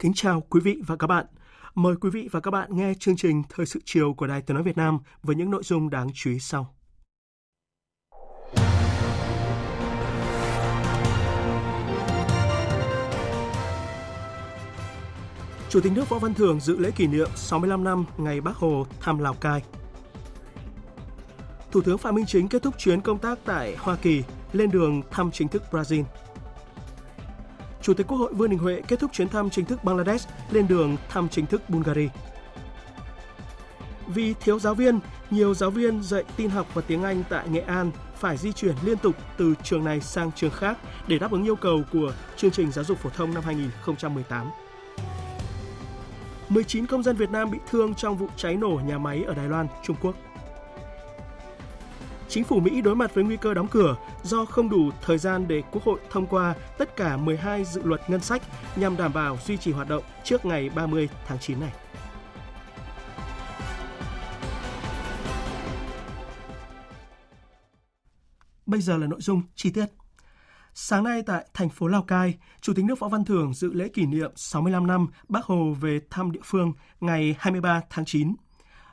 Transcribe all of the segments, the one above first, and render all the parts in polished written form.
Kính chào quý vị và các bạn. Mời quý vị và các bạn nghe chương trình Thời sự chiều của Đài Tiếng nói Việt Nam với những nội dung đáng chú ý sau. Chủ tịch nước Võ Văn Thưởng dự lễ kỷ niệm 65 năm ngày Bác Hồ thăm Lào Cai. Thủ tướng Phạm Minh Chính kết thúc chuyến công tác tại Hoa Kỳ, lên đường thăm chính thức Brazil. Chủ tịch Quốc hội Vương Đình Huệ kết thúc chuyến thăm chính thức Bangladesh, lên đường thăm chính thức Bungari. Vì thiếu giáo viên, nhiều giáo viên dạy tin học và tiếng Anh tại Nghệ An phải di chuyển liên tục từ trường này sang trường khác để đáp ứng yêu cầu của chương trình giáo dục phổ thông năm 2018. 19 công dân Việt Nam bị thương trong vụ cháy nổ nhà máy ở Đài Loan, Trung Quốc. Chính phủ Mỹ đối mặt với nguy cơ đóng cửa do không đủ thời gian để Quốc hội thông qua tất cả 12 dự luật ngân sách nhằm đảm bảo duy trì hoạt động trước ngày 30 tháng 9 này. Bây giờ là nội dung chi tiết. Sáng nay tại thành phố Lào Cai, Chủ tịch nước Võ Văn Thưởng dự lễ kỷ niệm 65 năm Bác Hồ về thăm địa phương ngày 23 tháng 9.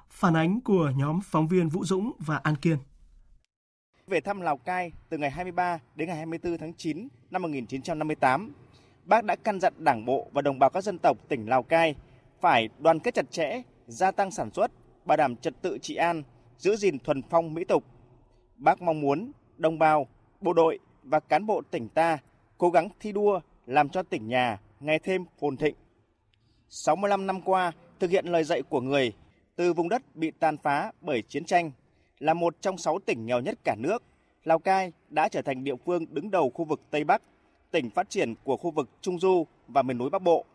Phản ánh của nhóm phóng viên Vũ Dũng và An Kiên. Về thăm Lào Cai từ ngày 23 đến ngày 24 tháng 9 năm 1958, Bác đã căn dặn Đảng bộ và đồng bào các dân tộc tỉnh Lào Cai phải đoàn kết chặt chẽ, gia tăng sản xuất, bảo đảm trật tự trị an, giữ gìn thuần phong mỹ tục. Bác mong muốn đồng bào, bộ đội và cán bộ tỉnh ta cố gắng thi đua làm cho tỉnh nhà ngày thêm phồn thịnh. 65 năm qua, thực hiện lời dạy của Người, từ vùng đất bị tàn phá bởi chiến tranh, là một trong 6 tỉnh nghèo nhất cả nước, Lào Cai đã trở thành địa phương đứng đầu khu vực Tây Bắc, tỉnh phát triển của khu vực Trung Du và miền núi Bắc Bộ.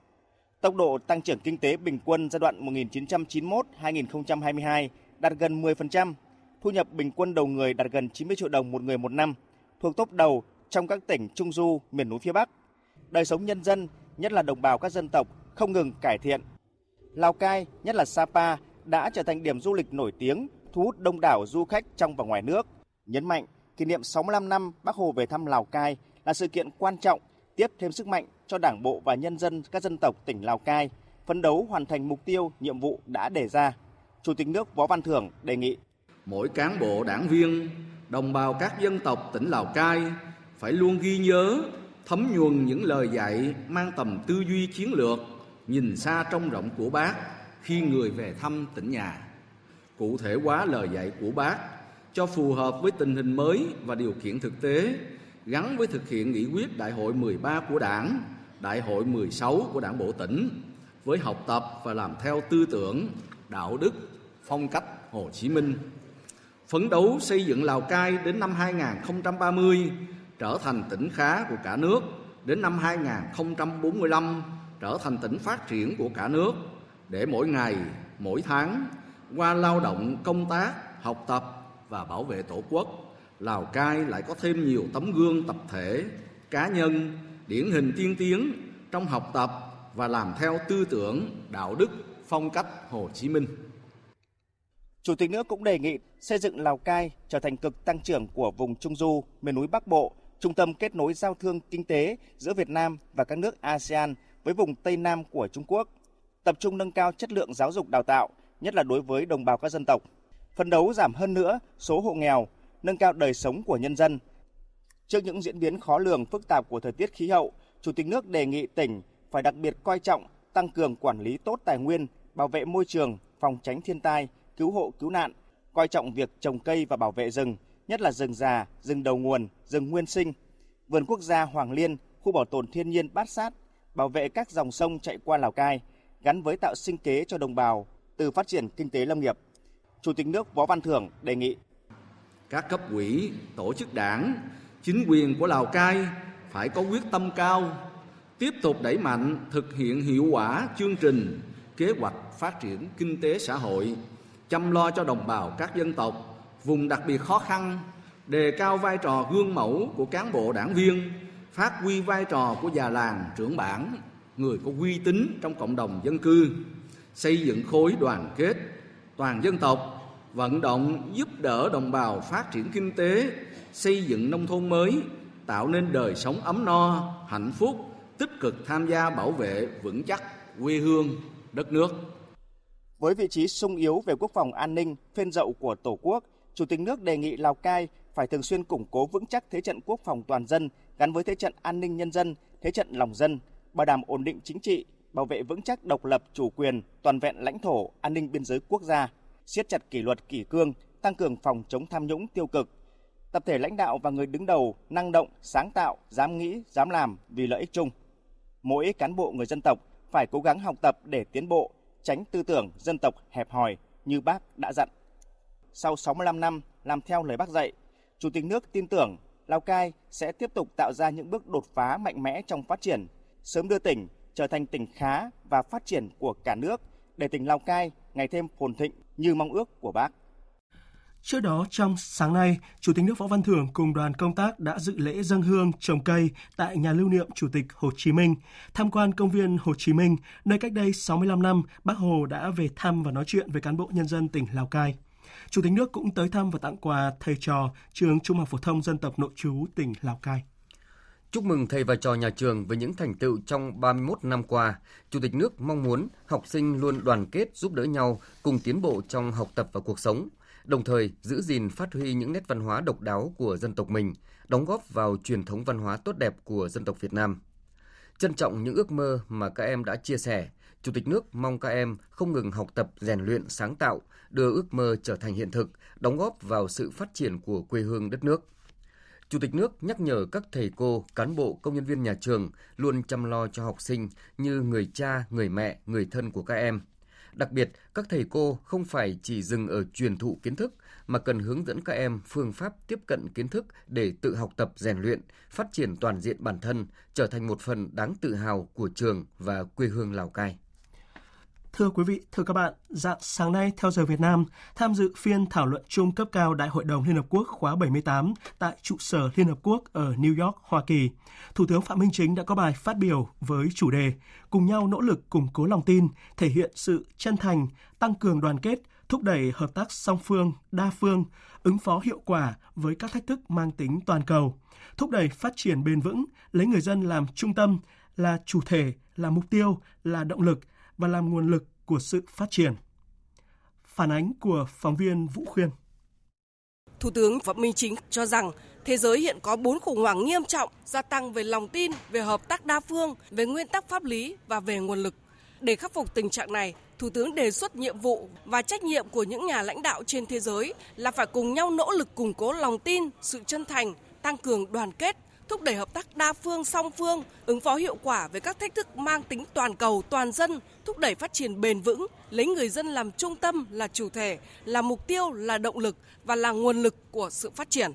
Tốc độ tăng trưởng kinh tế bình quân giai đoạn 1991-2022 đạt gần 10%, thu nhập bình quân đầu người đạt gần 90 triệu đồng một người một năm, thuộc top đầu trong các tỉnh Trung Du, miền núi phía Bắc. Đời sống nhân dân, nhất là đồng bào các dân tộc, không ngừng cải thiện. Lào Cai, nhất là Sapa, đã trở thành điểm du lịch nổi tiếng, thu hút đông đảo du khách trong và ngoài nước. Nhấn mạnh, kỷ niệm 65 năm Bác Hồ về thăm Lào Cai là sự kiện quan trọng, tiếp thêm sức mạnh cho Đảng bộ và nhân dân các dân tộc tỉnh Lào Cai phấn đấu hoàn thành mục tiêu, nhiệm vụ đã đề ra. Chủ tịch nước Võ Văn Thưởng đề nghị mỗi cán bộ đảng viên, đồng bào các dân tộc tỉnh Lào Cai phải luôn ghi nhớ, thấm nhuần những lời dạy mang tầm tư duy chiến lược, nhìn xa trông rộng của Bác khi Người về thăm tỉnh nhà. Cụ thể hóa lời dạy của Bác cho phù hợp với tình hình mới và điều kiện thực tế, gắn với thực hiện nghị quyết Đại hội 13 của Đảng, Đại hội 16 của Đảng bộ tỉnh, với học tập và làm theo tư tưởng, đạo đức, phong cách Hồ Chí Minh. Phấn đấu xây dựng Lào Cai đến năm 2030 trở thành tỉnh khá của cả nước, đến năm 2045 trở thành tỉnh phát triển của cả nước, để mỗi ngày, mỗi tháng, qua lao động, công tác, học tập và bảo vệ Tổ quốc, Lào Cai lại có thêm nhiều tấm gương tập thể, cá nhân, điển hình tiên tiến trong học tập và làm theo tư tưởng, đạo đức, phong cách Hồ Chí Minh. Chủ tịch nước cũng đề nghị xây dựng Lào Cai trở thành cực tăng trưởng của vùng Trung Du, miền núi Bắc Bộ, trung tâm kết nối giao thương kinh tế giữa Việt Nam và các nước ASEAN với vùng Tây Nam của Trung Quốc, tập trung nâng cao chất lượng giáo dục đào tạo, nhất là đối với đồng bào các dân tộc, phấn đấu giảm hơn nữa số hộ nghèo, nâng cao đời sống của nhân dân. Trước những diễn biến khó lường phức tạp của thời tiết khí hậu, Chủ tịch nước đề nghị tỉnh phải đặc biệt coi trọng, tăng cường quản lý tốt tài nguyên, bảo vệ môi trường, phòng tránh thiên tai, cứu hộ cứu nạn, coi trọng việc trồng cây và bảo vệ rừng, nhất là rừng già, rừng đầu nguồn, rừng nguyên sinh. vườn quốc gia Hoàng Liên, khu bảo tồn thiên nhiên Bát Sát, bảo vệ các dòng sông chạy qua Lào Cai, gắn với tạo sinh kế cho đồng bào từ phát triển kinh tế lâm nghiệp. Chủ tịch nước Võ Văn Thưởng đề nghị các cấp ủy, tổ chức đảng, chính quyền của Lào Cai phải có quyết tâm cao, tiếp tục đẩy mạnh thực hiện hiệu quả chương trình, kế hoạch phát triển kinh tế xã hội, chăm lo cho đồng bào các dân tộc, vùng đặc biệt khó khăn, đề cao vai trò gương mẫu của cán bộ đảng viên, phát huy vai trò của già làng, trưởng bản, người có uy tín trong cộng đồng dân cư, xây dựng khối đoàn kết toàn dân tộc, vận động giúp đỡ đồng bào phát triển kinh tế, xây dựng nông thôn mới, tạo nên đời sống ấm no, hạnh phúc, tích cực tham gia bảo vệ vững chắc quê hương, đất nước. Với vị trí sung yếu về quốc phòng an ninh, phên dậu của Tổ quốc, Chủ tịch nước đề nghị Lào Cai phải thường xuyên củng cố vững chắc thế trận quốc phòng toàn dân gắn với thế trận an ninh nhân dân, thế trận lòng dân, bảo đảm ổn định chính trị, bảo vệ vững chắc độc lập, chủ quyền, toàn vẹn lãnh thổ, an ninh biên giới quốc gia, siết chặt kỷ luật kỷ cương, tăng cường phòng chống tham nhũng tiêu cực. Tập thể lãnh đạo và người đứng đầu năng động, sáng tạo, dám nghĩ, dám làm vì lợi ích chung. Mỗi cán bộ người dân tộc phải cố gắng học tập để tiến bộ, tránh tư tưởng dân tộc hẹp hòi như Bác đã dặn. Sau 65 năm làm theo lời Bác dạy, Chủ tịch nước tin tưởng Lào Cai sẽ tiếp tục tạo ra những bước đột phá mạnh mẽ trong phát triển, sớm đưa tỉnh trở thành tỉnh khá và phát triển của cả nước, để tỉnh Lào Cai ngày thêm phồn thịnh như mong ước của Bác. Trước đó, trong sáng nay, Chủ tịch nước Võ Văn Thưởng cùng đoàn công tác đã dự lễ dâng hương trồng cây tại nhà lưu niệm Chủ tịch Hồ Chí Minh, tham quan công viên Hồ Chí Minh, nơi cách đây 65 năm Bác Hồ đã về thăm và nói chuyện với cán bộ nhân dân tỉnh Lào Cai. Chủ tịch nước cũng tới thăm và tặng quà thầy trò trường Trung học phổ thông dân tộc nội trú tỉnh Lào Cai. Chúc mừng thầy và trò nhà trường với những thành tựu trong 31 năm qua. Chủ tịch nước mong muốn học sinh luôn đoàn kết giúp đỡ nhau, cùng tiến bộ trong học tập và cuộc sống, đồng thời giữ gìn phát huy những nét văn hóa độc đáo của dân tộc mình, đóng góp vào truyền thống văn hóa tốt đẹp của dân tộc Việt Nam. Trân trọng những ước mơ mà các em đã chia sẻ, Chủ tịch nước mong các em không ngừng học tập, rèn luyện, sáng tạo, đưa ước mơ trở thành hiện thực, đóng góp vào sự phát triển của quê hương đất nước. Chủ tịch nước nhắc nhở các thầy cô, cán bộ, công nhân viên nhà trường luôn chăm lo cho học sinh như người cha, người mẹ, người thân của các em. Đặc biệt, các thầy cô không phải chỉ dừng ở truyền thụ kiến thức mà cần hướng dẫn các em phương pháp tiếp cận kiến thức để tự học tập, rèn luyện, phát triển toàn diện bản thân, trở thành một phần đáng tự hào của trường và quê hương Lào Cai. Thưa quý vị, thưa các bạn, dạng sáng nay theo giờ Việt Nam, tham dự phiên thảo luận chung cấp cao Đại hội đồng Liên Hợp Quốc khóa 78 tại trụ sở Liên Hợp Quốc ở New York, Hoa Kỳ, Thủ tướng Phạm Minh Chính đã có bài phát biểu với chủ đề Cùng nhau nỗ lực củng cố lòng tin, thể hiện sự chân thành, tăng cường đoàn kết, thúc đẩy hợp tác song phương, đa phương, ứng phó hiệu quả với các thách thức mang tính toàn cầu, thúc đẩy phát triển bền vững, lấy người dân làm trung tâm, là chủ thể, là mục tiêu, là động lực, và làm nguồn lực của sự phát triển. Phản ánh của phóng viên Vũ Khuyên. Thủ tướng Phạm Minh Chính cho rằng thế giới hiện có 4 khủng hoảng nghiêm trọng gia tăng về lòng tin, về hợp tác đa phương, về nguyên tắc pháp lý và về nguồn lực. Để khắc phục tình trạng này, Thủ tướng đề xuất nhiệm vụ và trách nhiệm của những nhà lãnh đạo trên thế giới là phải cùng nhau nỗ lực củng cố lòng tin, sự chân thành, tăng cường đoàn kết, thúc đẩy hợp tác đa phương, song phương, ứng phó hiệu quả với các thách thức mang tính toàn cầu, toàn dân, thúc đẩy phát triển bền vững, lấy người dân làm trung tâm, là chủ thể, là mục tiêu, là động lực và là nguồn lực của sự phát triển.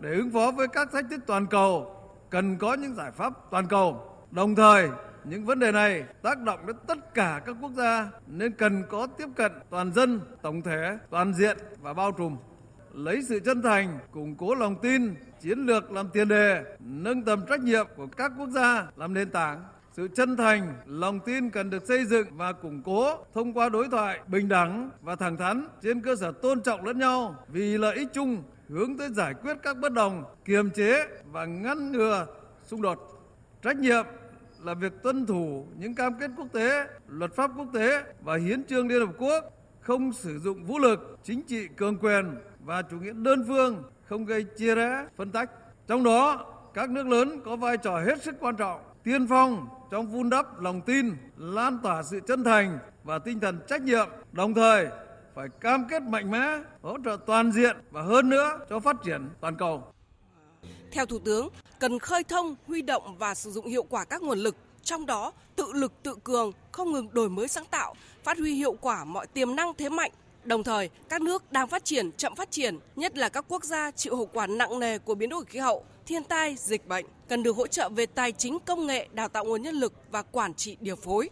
Để ứng phó với các thách thức toàn cầu, cần có những giải pháp toàn cầu. Đồng thời, những vấn đề này tác động đến tất cả các quốc gia nên cần có tiếp cận toàn dân, tổng thể, toàn diện và bao trùm. Lấy sự chân thành, củng cố lòng tin, chiến lược làm tiền đề, nâng tầm trách nhiệm của các quốc gia làm nền tảng. Sự chân thành, lòng tin cần được xây dựng và củng cố thông qua đối thoại bình đẳng và thẳng thắn trên cơ sở tôn trọng lẫn nhau vì lợi ích chung, hướng tới giải quyết các bất đồng, kiềm chế và ngăn ngừa xung đột. Trách nhiệm là việc tuân thủ những cam kết quốc tế, luật pháp quốc tế và hiến chương Liên Hợp Quốc, không sử dụng vũ lực, chính trị cường quyền và chủ nghĩa đơn phương, không gây chia rẽ, phân tách. Trong đó, các nước lớn có vai trò hết sức quan trọng, tiên phong trong vun đắp lòng tin, lan tỏa sự chân thành và tinh thần trách nhiệm, đồng thời phải cam kết mạnh mẽ, hỗ trợ toàn diện và hơn nữa cho phát triển toàn cầu. Theo Thủ tướng, cần khơi thông, huy động và sử dụng hiệu quả các nguồn lực, trong đó tự lực tự cường, không ngừng đổi mới sáng tạo, phát huy hiệu quả mọi tiềm năng thế mạnh. Đồng thời, các nước đang phát triển, chậm phát triển, nhất là các quốc gia chịu hậu quả nặng nề của biến đổi khí hậu, thiên tai, dịch bệnh, cần được hỗ trợ về tài chính, công nghệ, đào tạo nguồn nhân lực và quản trị điều phối.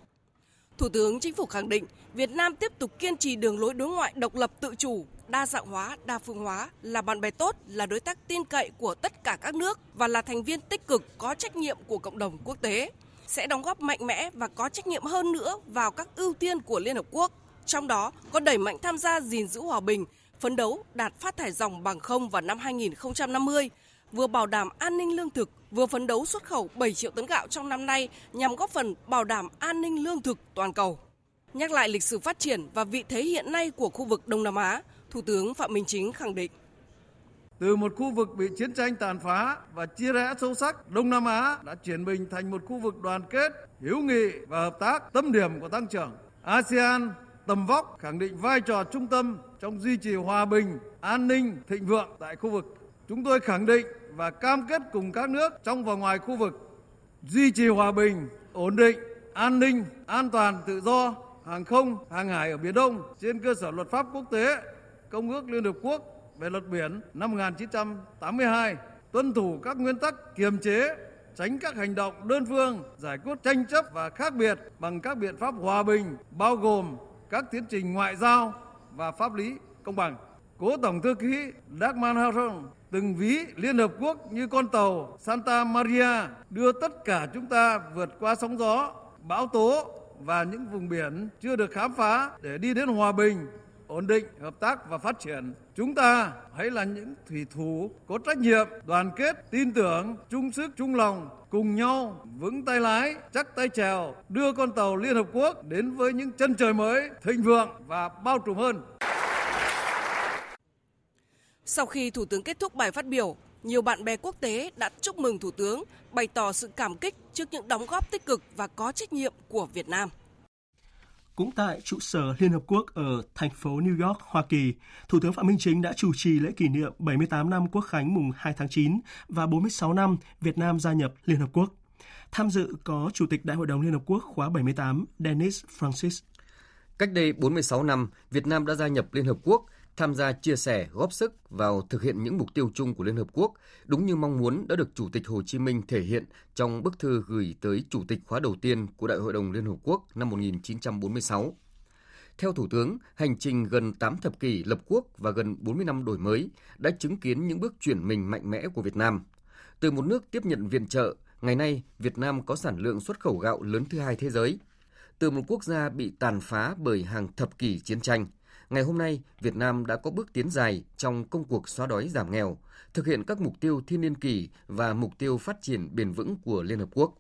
Thủ tướng Chính phủ khẳng định, Việt Nam tiếp tục kiên trì đường lối đối ngoại độc lập tự chủ, đa dạng hóa, đa phương hóa, là bạn bè tốt, là đối tác tin cậy của tất cả các nước và là thành viên tích cực có trách nhiệm của cộng đồng quốc tế, sẽ đóng góp mạnh mẽ và có trách nhiệm hơn nữa vào các ưu tiên của Liên Hợp Quốc, trong đó có đẩy mạnh tham gia gìn giữ hòa bình, phấn đấu đạt phát thải ròng bằng không vào năm 2050, vừa bảo đảm an ninh lương thực, vừa phấn đấu xuất khẩu 7 triệu tấn gạo trong năm nay nhằm góp phần bảo đảm an ninh lương thực toàn cầu. Nhắc lại lịch sử phát triển và vị thế hiện nay của khu vực Đông Nam Á, Thủ tướng Phạm Minh Chính khẳng định. Từ một khu vực bị chiến tranh tàn phá và chia rẽ sâu sắc, Đông Nam Á đã chuyển mình thành một khu vực đoàn kết, hữu nghị và hợp tác, tâm điểm của tăng trưởng. ASEAN tầm vóc, khẳng định vai trò trung tâm trong duy trì hòa bình, an ninh, thịnh vượng tại khu vực. Chúng tôi khẳng định và cam kết cùng các nước trong và ngoài khu vực duy trì hòa bình, ổn định, an ninh, an toàn, tự do, hàng không, hàng hải ở Biển Đông trên cơ sở luật pháp quốc tế, Công ước Liên Hợp Quốc về luật biển năm 1982, tuân thủ các nguyên tắc kiềm chế, tránh các hành động đơn phương, giải quyết tranh chấp và khác biệt bằng các biện pháp hòa bình, bao gồm các tiến trình ngoại giao và pháp lý công bằng. Cố Tổng Thư ký Dag Hammarskjöld từng ví Liên Hợp Quốc như con tàu Santa Maria đưa tất cả chúng ta vượt qua sóng gió, bão tố và những vùng biển chưa được khám phá để đi đến hòa bình, ổn định, hợp tác và phát triển. Chúng ta hãy là những thủy thủ có trách nhiệm, đoàn kết, tin tưởng, chung sức, chung lòng, cùng nhau vững tay lái, chắc tay chèo, đưa con tàu Liên Hợp Quốc đến với những chân trời mới, thịnh vượng và bao trùm hơn. Sau khi Thủ tướng kết thúc bài phát biểu, nhiều bạn bè quốc tế đã chúc mừng Thủ tướng, bày tỏ sự cảm kích trước những đóng góp tích cực và có trách nhiệm của Việt Nam. Cũng tại trụ sở Liên Hợp Quốc ở thành phố New York, Hoa Kỳ, Thủ tướng Phạm Minh Chính đã chủ trì lễ kỷ niệm 78 năm Quốc khánh mùng 2 tháng 9 và 46 năm Việt Nam gia nhập Liên Hợp Quốc. Tham dự có Chủ tịch Đại hội đồng Liên Hợp Quốc khóa 78 Dennis Francis. Cách đây 46 năm, Việt Nam đã gia nhập Liên Hợp Quốc, tham gia chia sẻ, góp sức vào thực hiện những mục tiêu chung của Liên Hợp Quốc, đúng như mong muốn đã được Chủ tịch Hồ Chí Minh thể hiện trong bức thư gửi tới Chủ tịch khóa đầu tiên của Đại hội đồng Liên Hợp Quốc năm 1946. Theo Thủ tướng, hành trình gần 8 thập kỷ lập quốc và gần 40 năm đổi mới đã chứng kiến những bước chuyển mình mạnh mẽ của Việt Nam. Từ một nước tiếp nhận viện trợ, ngày nay Việt Nam có sản lượng xuất khẩu gạo lớn thứ hai thế giới. Từ một quốc gia bị tàn phá bởi hàng thập kỷ chiến tranh, ngày hôm nay, Việt Nam đã có bước tiến dài trong công cuộc xóa đói giảm nghèo, thực hiện các mục tiêu thiên niên kỷ và mục tiêu phát triển bền vững của Liên Hợp Quốc.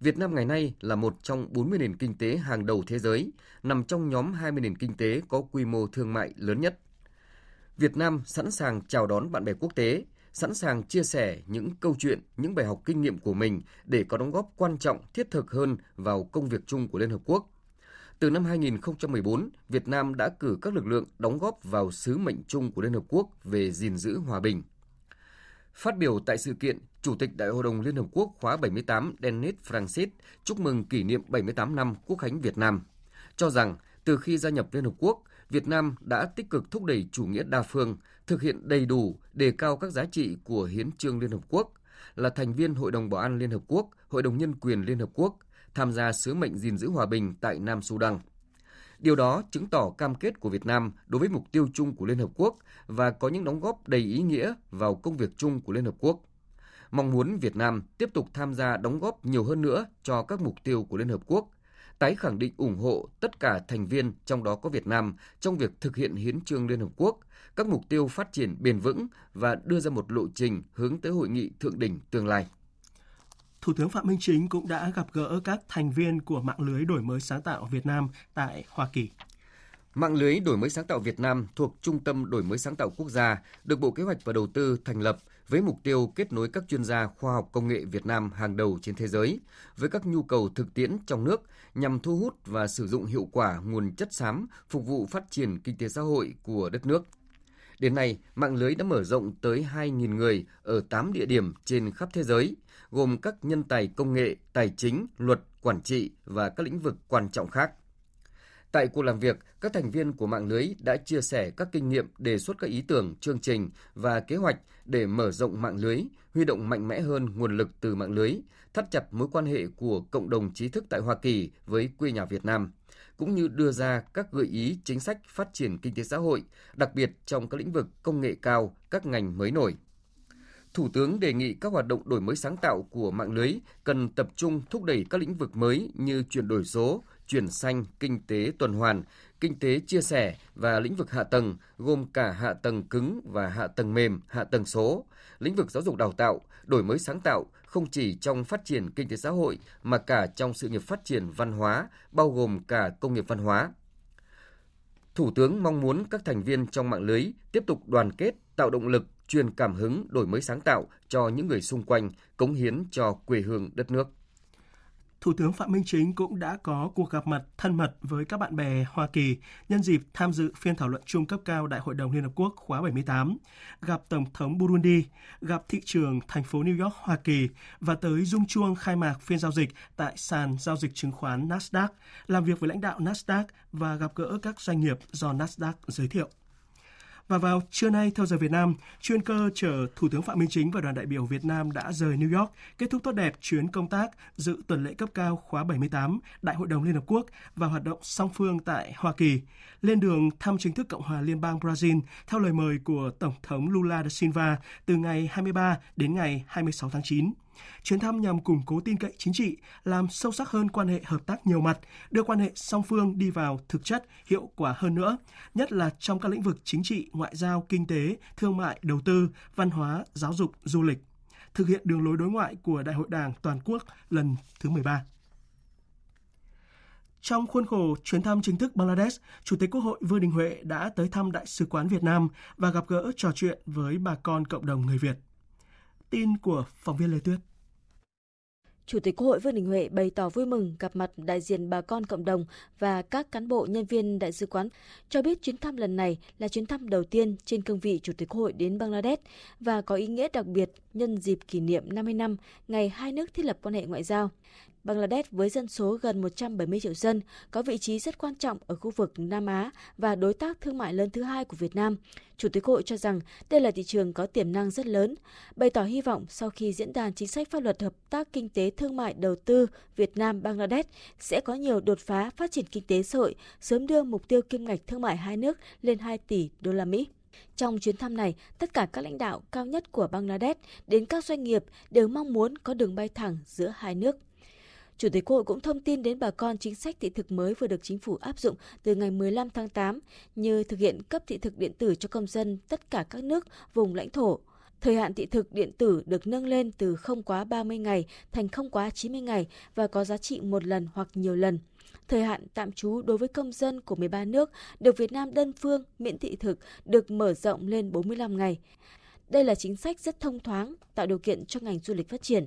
Việt Nam ngày nay là một trong 40 nền kinh tế hàng đầu thế giới, nằm trong nhóm 20 nền kinh tế có quy mô thương mại lớn nhất. Việt Nam sẵn sàng chào đón bạn bè quốc tế, sẵn sàng chia sẻ những câu chuyện, những bài học kinh nghiệm của mình để có đóng góp quan trọng thiết thực hơn vào công việc chung của Liên Hợp Quốc. Từ năm 2014, Việt Nam đã cử các lực lượng đóng góp vào sứ mệnh chung của Liên Hợp Quốc về gìn giữ hòa bình. Phát biểu tại sự kiện, Chủ tịch Đại hội đồng Liên Hợp Quốc khóa 78 Dennis Francis chúc mừng kỷ niệm 78 năm Quốc khánh Việt Nam, cho rằng từ khi gia nhập Liên Hợp Quốc, Việt Nam đã tích cực thúc đẩy chủ nghĩa đa phương, thực hiện đầy đủ, đề cao các giá trị của Hiến chương Liên Hợp Quốc, là thành viên Hội đồng Bảo an Liên Hợp Quốc, Hội đồng Nhân quyền Liên Hợp Quốc, tham gia sứ mệnh gìn giữ hòa bình tại Nam Sudan. Điều đó chứng tỏ cam kết của Việt Nam đối với mục tiêu chung của Liên Hợp Quốc và có những đóng góp đầy ý nghĩa vào công việc chung của Liên Hợp Quốc. Mong muốn Việt Nam tiếp tục tham gia đóng góp nhiều hơn nữa cho các mục tiêu của Liên Hợp Quốc, tái khẳng định ủng hộ tất cả thành viên, trong đó có Việt Nam, trong việc thực hiện Hiến chương Liên Hợp Quốc, các mục tiêu phát triển bền vững và đưa ra một lộ trình hướng tới hội nghị thượng đỉnh tương lai. Thủ tướng Phạm Minh Chính cũng đã gặp gỡ các thành viên của mạng lưới đổi mới sáng tạo Việt Nam tại Hoa Kỳ. Mạng lưới đổi mới sáng tạo Việt Nam thuộc Trung tâm Đổi mới sáng tạo quốc gia được Bộ Kế hoạch và Đầu tư thành lập với mục tiêu kết nối các chuyên gia khoa học công nghệ Việt Nam hàng đầu trên thế giới với các nhu cầu thực tiễn trong nước nhằm thu hút và sử dụng hiệu quả nguồn chất xám phục vụ phát triển kinh tế xã hội của đất nước. Đến nay, mạng lưới đã mở rộng tới 2.000 người ở 8 địa điểm trên khắp thế giới, gồm các nhân tài công nghệ, tài chính, luật, quản trị và các lĩnh vực quan trọng khác. Tại cuộc làm việc, các thành viên của mạng lưới đã chia sẻ các kinh nghiệm, đề xuất các ý tưởng, chương trình và kế hoạch để mở rộng mạng lưới, huy động mạnh mẽ hơn nguồn lực từ mạng lưới, thắt chặt mối quan hệ của cộng đồng trí thức tại Hoa Kỳ với quê nhà Việt Nam, cũng như đưa ra các gợi ý chính sách phát triển kinh tế xã hội, đặc biệt trong các lĩnh vực công nghệ cao, các ngành mới nổi. Thủ tướng đề nghị các hoạt động đổi mới sáng tạo của mạng lưới cần tập trung thúc đẩy các lĩnh vực mới như chuyển đổi số, chuyển xanh, kinh tế tuần hoàn, kinh tế chia sẻ và lĩnh vực hạ tầng, gồm cả hạ tầng cứng và hạ tầng mềm, hạ tầng số, lĩnh vực giáo dục đào tạo, đổi mới sáng tạo, không chỉ trong phát triển kinh tế xã hội mà cả trong sự nghiệp phát triển văn hóa, bao gồm cả công nghiệp văn hóa. Thủ tướng mong muốn các thành viên trong mạng lưới tiếp tục đoàn kết, tạo động lực, truyền cảm hứng đổi mới sáng tạo cho những người xung quanh, cống hiến cho quê hương đất nước. Thủ tướng Phạm Minh Chính cũng đã có cuộc gặp mặt thân mật với các bạn bè Hoa Kỳ nhân dịp tham dự phiên thảo luận chung cấp cao Đại hội đồng Liên Hợp Quốc khóa 78, gặp Tổng thống Burundi, gặp thị trưởng thành phố New York, Hoa Kỳ và tới rung chuông khai mạc phiên giao dịch tại sàn giao dịch chứng khoán Nasdaq, làm việc với lãnh đạo Nasdaq và gặp gỡ các doanh nghiệp do Nasdaq giới thiệu. Và vào trưa nay, theo giờ Việt Nam, chuyên cơ chở Thủ tướng Phạm Minh Chính và đoàn đại biểu Việt Nam đã rời New York, kết thúc tốt đẹp chuyến công tác dự tuần lễ cấp cao khóa 78, Đại hội đồng Liên Hợp Quốc và hoạt động song phương tại Hoa Kỳ, lên đường thăm chính thức Cộng hòa Liên bang Brazil theo lời mời của Tổng thống Lula da Silva từ ngày 23 đến ngày 26 tháng 9. Chuyến thăm nhằm củng cố tin cậy chính trị, làm sâu sắc hơn quan hệ hợp tác nhiều mặt, đưa quan hệ song phương đi vào thực chất, hiệu quả hơn nữa, nhất là trong các lĩnh vực chính trị, ngoại giao, kinh tế, thương mại, đầu tư, văn hóa, giáo dục, du lịch, thực hiện đường lối đối ngoại của Đại hội Đảng Toàn quốc lần thứ 13. Trong khuôn khổ chuyến thăm chính thức Bangladesh, Chủ tịch Quốc hội Vương Đình Huệ đã tới thăm Đại sứ quán Việt Nam và gặp gỡ trò chuyện với bà con cộng đồng người Việt. Tin của phóng viên Lê Tuyết. Chủ tịch Quốc hội Vương Đình Huệ bày tỏ vui mừng gặp mặt đại diện bà con cộng đồng và các cán bộ nhân viên đại sứ quán, cho biết chuyến thăm lần này là chuyến thăm đầu tiên trên cương vị Chủ tịch Quốc hội đến Bangladesh và có ý nghĩa đặc biệt nhân dịp kỷ niệm 50 năm ngày hai nước thiết lập quan hệ ngoại giao. Bangladesh với dân số gần 170 triệu dân có vị trí rất quan trọng ở khu vực Nam Á và đối tác thương mại lớn thứ hai của Việt Nam. Chủ tịch Quốc hội cho rằng đây là thị trường có tiềm năng rất lớn, bày tỏ hy vọng sau khi diễn đàn chính sách pháp luật hợp tác kinh tế thương mại đầu tư Việt Nam-Bangladesh sẽ có nhiều đột phá phát triển kinh tế xã hội, sớm đưa mục tiêu kim ngạch thương mại hai nước lên 2 tỷ đô la Mỹ. Trong chuyến thăm này, tất cả các lãnh đạo cao nhất của Bangladesh đến các doanh nghiệp đều mong muốn có đường bay thẳng giữa hai nước. Chủ tịch Quốc hội cũng thông tin đến bà con chính sách thị thực mới vừa được chính phủ áp dụng từ ngày 15 tháng 8 như thực hiện cấp thị thực điện tử cho công dân tất cả các nước vùng lãnh thổ. Thời hạn thị thực điện tử được nâng lên từ không quá 30 ngày thành không quá 90 ngày và có giá trị một lần hoặc nhiều lần. Thời hạn tạm trú đối với công dân của 13 nước được Việt Nam đơn phương miễn thị thực được mở rộng lên 45 ngày. Đây là chính sách rất thông thoáng, tạo điều kiện cho ngành du lịch phát triển.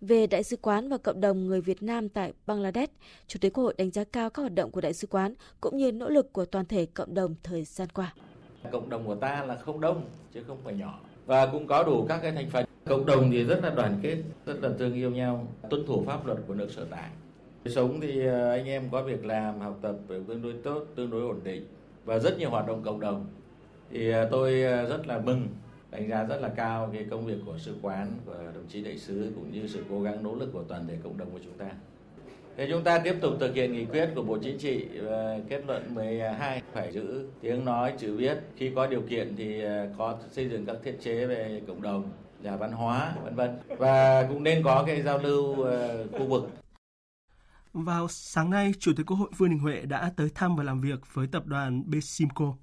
Về Đại sứ quán và cộng đồng người Việt Nam tại Bangladesh, Chủ tịch Quốc hội đánh giá cao các hoạt động của Đại sứ quán cũng như nỗ lực của toàn thể cộng đồng thời gian qua. Cộng đồng của ta là không đông chứ không phải nhỏ và cũng có đủ các cái thành phần. Cộng đồng thì rất là đoàn kết, rất là thương yêu nhau, tuân thủ pháp luật của nước sở tại. Sống thì anh em có việc làm, học tập tương đối tốt, tương đối ổn định và rất nhiều hoạt động cộng đồng. Thì tôi rất là mừng, đánh giá rất là cao cái công việc của sứ quán, của đồng chí đại sứ cũng như sự cố gắng nỗ lực của toàn thể cộng đồng của chúng ta. Thế chúng ta tiếp tục thực hiện nghị quyết của Bộ Chính trị và kết luận 12 phải giữ tiếng nói chữ viết. Khi có điều kiện thì có xây dựng các thiết chế về cộng đồng, là văn hóa, v.v. Và cũng nên có cái giao lưu khu vực. Vào sáng nay, Chủ tịch Quốc hội Vương Đình Huệ đã tới thăm và làm việc với tập đoàn Beximco.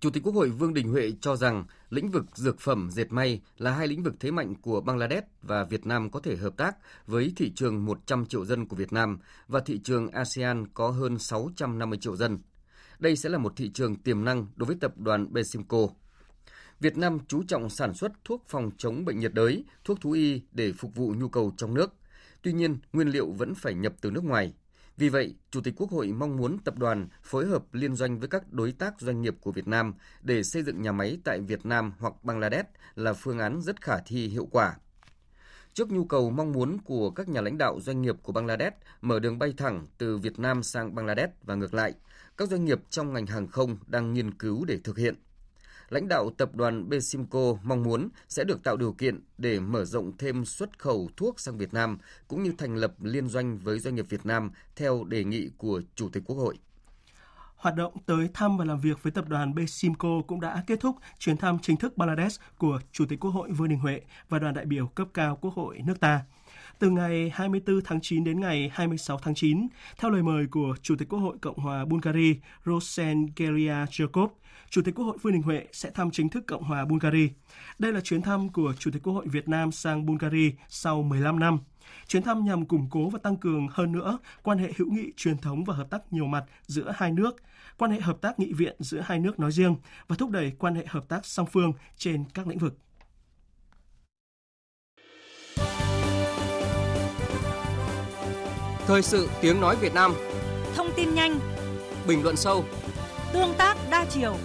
Chủ tịch Quốc hội Vương Đình Huệ cho rằng lĩnh vực dược phẩm, dệt may là hai lĩnh vực thế mạnh của Bangladesh và Việt Nam có thể hợp tác với thị trường 100 triệu dân của Việt Nam và thị trường ASEAN có hơn 650 triệu dân. Đây sẽ là một thị trường tiềm năng đối với tập đoàn Beximco. Việt Nam chú trọng sản xuất thuốc phòng chống bệnh nhiệt đới, thuốc thú y để phục vụ nhu cầu trong nước. Tuy nhiên, nguyên liệu vẫn phải nhập từ nước ngoài. Vì vậy, Chủ tịch Quốc hội mong muốn tập đoàn phối hợp liên doanh với các đối tác doanh nghiệp của Việt Nam để xây dựng nhà máy tại Việt Nam hoặc Bangladesh là phương án rất khả thi hiệu quả. Trước nhu cầu mong muốn của các nhà lãnh đạo doanh nghiệp của Bangladesh mở đường bay thẳng từ Việt Nam sang Bangladesh và ngược lại, các doanh nghiệp trong ngành hàng không đang nghiên cứu để thực hiện. Lãnh đạo tập đoàn Beximco mong muốn sẽ được tạo điều kiện để mở rộng thêm xuất khẩu thuốc sang Việt Nam, cũng như thành lập liên doanh với doanh nghiệp Việt Nam theo đề nghị của Chủ tịch Quốc hội. Hoạt động tới thăm và làm việc với tập đoàn Beximco cũng đã kết thúc chuyến thăm chính thức Bangladesh của Chủ tịch Quốc hội Vương Đình Huệ và đoàn đại biểu cấp cao Quốc hội nước ta. Từ ngày 24 tháng 9 đến ngày 26 tháng 9, theo lời mời của Chủ tịch Quốc hội Cộng hòa Bungari Rosen Geria-Jokov, Chủ tịch Quốc hội Vương Đình Huệ sẽ thăm chính thức Cộng hòa Bungari. Đây là chuyến thăm của Chủ tịch Quốc hội Việt Nam sang Bungari sau 15 năm. Chuyến thăm nhằm củng cố và tăng cường hơn nữa quan hệ hữu nghị truyền thống và hợp tác nhiều mặt giữa hai nước, quan hệ hợp tác nghị viện giữa hai nước nói riêng và thúc đẩy quan hệ hợp tác song phương trên các lĩnh vực. Thời sự tiếng nói Việt Nam. Thông tin nhanh, bình luận sâu, tương tác đa chiều.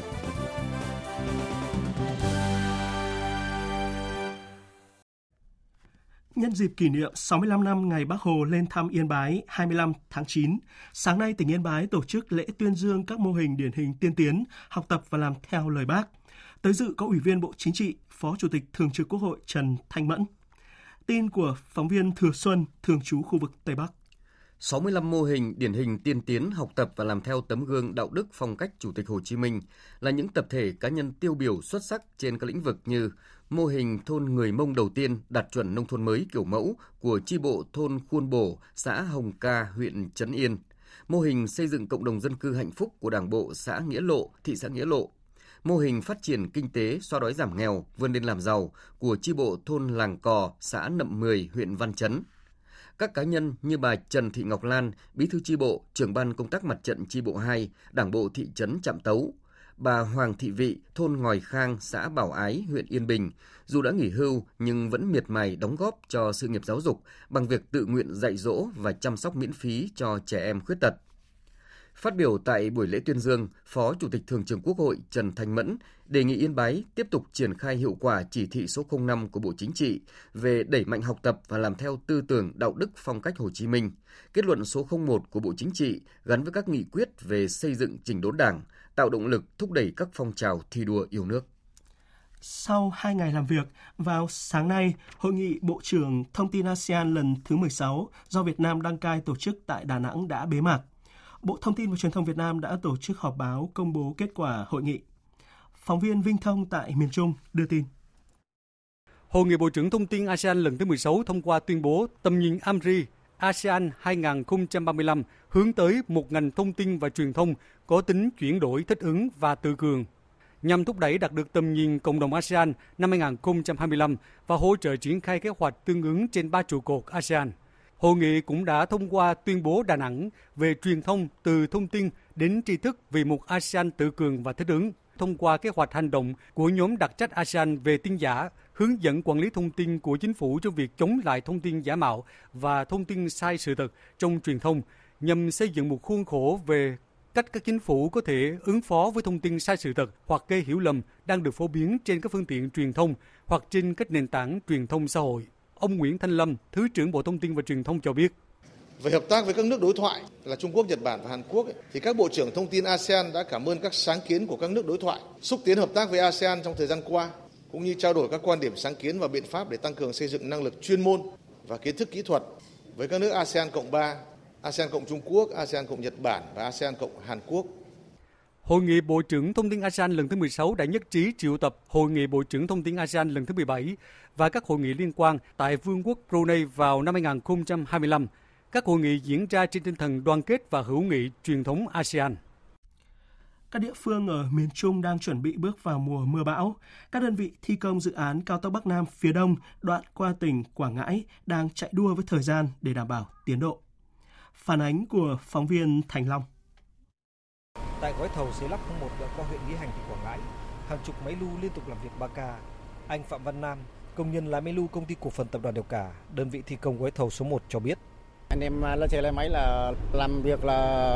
Nhân dịp kỷ niệm 65 năm ngày Bác Hồ lên thăm Yên Bái 25 tháng 9, sáng nay tỉnh Yên Bái tổ chức lễ tuyên dương các mô hình điển hình tiên tiến, học tập và làm theo lời Bác. Tới dự có Ủy viên Bộ Chính trị, Phó Chủ tịch Thường trực Quốc hội Trần Thanh Mẫn. Tin của phóng viên Thừa Xuân, thường trú khu vực Tây Bắc. 65 mô hình điển hình tiên tiến học tập và làm theo tấm gương đạo đức phong cách Chủ tịch Hồ Chí Minh là những tập thể cá nhân tiêu biểu xuất sắc trên các lĩnh vực như mô hình thôn người Mông đầu tiên đạt chuẩn nông thôn mới kiểu mẫu của chi bộ thôn Khuôn Bổ, xã Hồng Ca, huyện Trấn Yên, mô hình xây dựng cộng đồng dân cư hạnh phúc của Đảng bộ xã Nghĩa Lộ, thị xã Nghĩa Lộ, mô hình phát triển kinh tế xóa đói giảm nghèo, vươn lên làm giàu của chi bộ thôn Làng Cò, xã Nậm Mười, huyện Văn Chấn. Các cá nhân như bà Trần Thị Ngọc Lan, bí thư chi bộ, trưởng ban công tác mặt trận chi bộ 2, Đảng bộ thị trấn Trạm Tấu, bà Hoàng Thị Vị, thôn Ngòi Khang, xã Bảo Ái, huyện Yên Bình, dù đã nghỉ hưu nhưng vẫn miệt mài đóng góp cho sự nghiệp giáo dục bằng việc tự nguyện dạy dỗ và chăm sóc miễn phí cho trẻ em khuyết tật. Phát biểu tại buổi lễ tuyên dương, Phó Chủ tịch Thường trực Quốc hội Trần Thanh Mẫn đề nghị Yên Bái tiếp tục triển khai hiệu quả chỉ thị số 05 của Bộ Chính trị về đẩy mạnh học tập và làm theo tư tưởng đạo đức phong cách Hồ Chí Minh, kết luận số 01 của Bộ Chính trị gắn với các nghị quyết về xây dựng chỉnh đốn Đảng, tạo động lực thúc đẩy các phong trào thi đua yêu nước. Sau 2 ngày làm việc, vào sáng nay, Hội nghị Bộ trưởng Thông tin ASEAN lần thứ 16 do Việt Nam đăng cai tổ chức tại Đà Nẵng đã bế mạc. Bộ Thông tin và Truyền thông Việt Nam đã tổ chức họp báo công bố kết quả hội nghị. Phóng viên Vinh Thông tại miền Trung đưa tin. Hội nghị Bộ trưởng Thông tin ASEAN lần thứ 16 thông qua tuyên bố tầm nhìn AMRI ASEAN 2035 hướng tới một ngành thông tin và truyền thông có tính chuyển đổi, thích ứng và tự cường, nhằm thúc đẩy đạt được tầm nhìn cộng đồng ASEAN năm 2025 và hỗ trợ triển khai kế hoạch tương ứng trên 3 trụ cột ASEAN. Hội nghị cũng đã thông qua tuyên bố Đà Nẵng về truyền thông từ thông tin đến tri thức vì một ASEAN tự cường và thích ứng, thông qua kế hoạch hành động của nhóm đặc trách ASEAN về tin giả, hướng dẫn quản lý thông tin của chính phủ cho việc chống lại thông tin giả mạo và thông tin sai sự thật trong truyền thông, nhằm xây dựng một khuôn khổ về cách các chính phủ có thể ứng phó với thông tin sai sự thật hoặc gây hiểu lầm đang được phổ biến trên các phương tiện truyền thông hoặc trên các nền tảng truyền thông xã hội. Ông Nguyễn Thanh Lâm, Thứ trưởng Bộ Thông tin và Truyền thông cho biết. Về hợp tác với các nước đối thoại là Trung Quốc, Nhật Bản và Hàn Quốc, thì các Bộ trưởng Thông tin ASEAN đã cảm ơn các sáng kiến của các nước đối thoại, xúc tiến hợp tác với ASEAN trong thời gian qua, cũng như trao đổi các quan điểm, sáng kiến và biện pháp để tăng cường xây dựng năng lực chuyên môn và kiến thức kỹ thuật với các nước ASEAN cộng 3, ASEAN cộng Trung Quốc, ASEAN cộng Nhật Bản và ASEAN cộng Hàn Quốc. Hội nghị Bộ trưởng Thông tin ASEAN lần thứ 16 đã nhất trí triệu tập Hội nghị Bộ trưởng Thông tin ASEAN lần thứ 17 và các hội nghị liên quan tại Vương quốc Brunei vào năm 2025. Các hội nghị diễn ra trên tinh thần đoàn kết và hữu nghị truyền thống ASEAN. Các địa phương ở miền Trung đang chuẩn bị bước vào mùa mưa bão. Các đơn vị thi công dự án cao tốc Bắc Nam phía Đông đoạn qua tỉnh Quảng Ngãi đang chạy đua với thời gian để đảm bảo tiến độ. Phản ánh của phóng viên Thành Long. Tại gói thầu xây lắp 01 đoạn qua huyện Nghĩa Hành, tỉnh Quảng Ngãi, hàng chục máy lu liên tục làm việc ba ca. Anh Phạm Văn Nam, công nhân lái máy lu Công ty Cổ phần Tập đoàn Đèo Cả, đơn vị thi công gói thầu số 1 cho biết, Anh em lên xe lên máy là làm việc là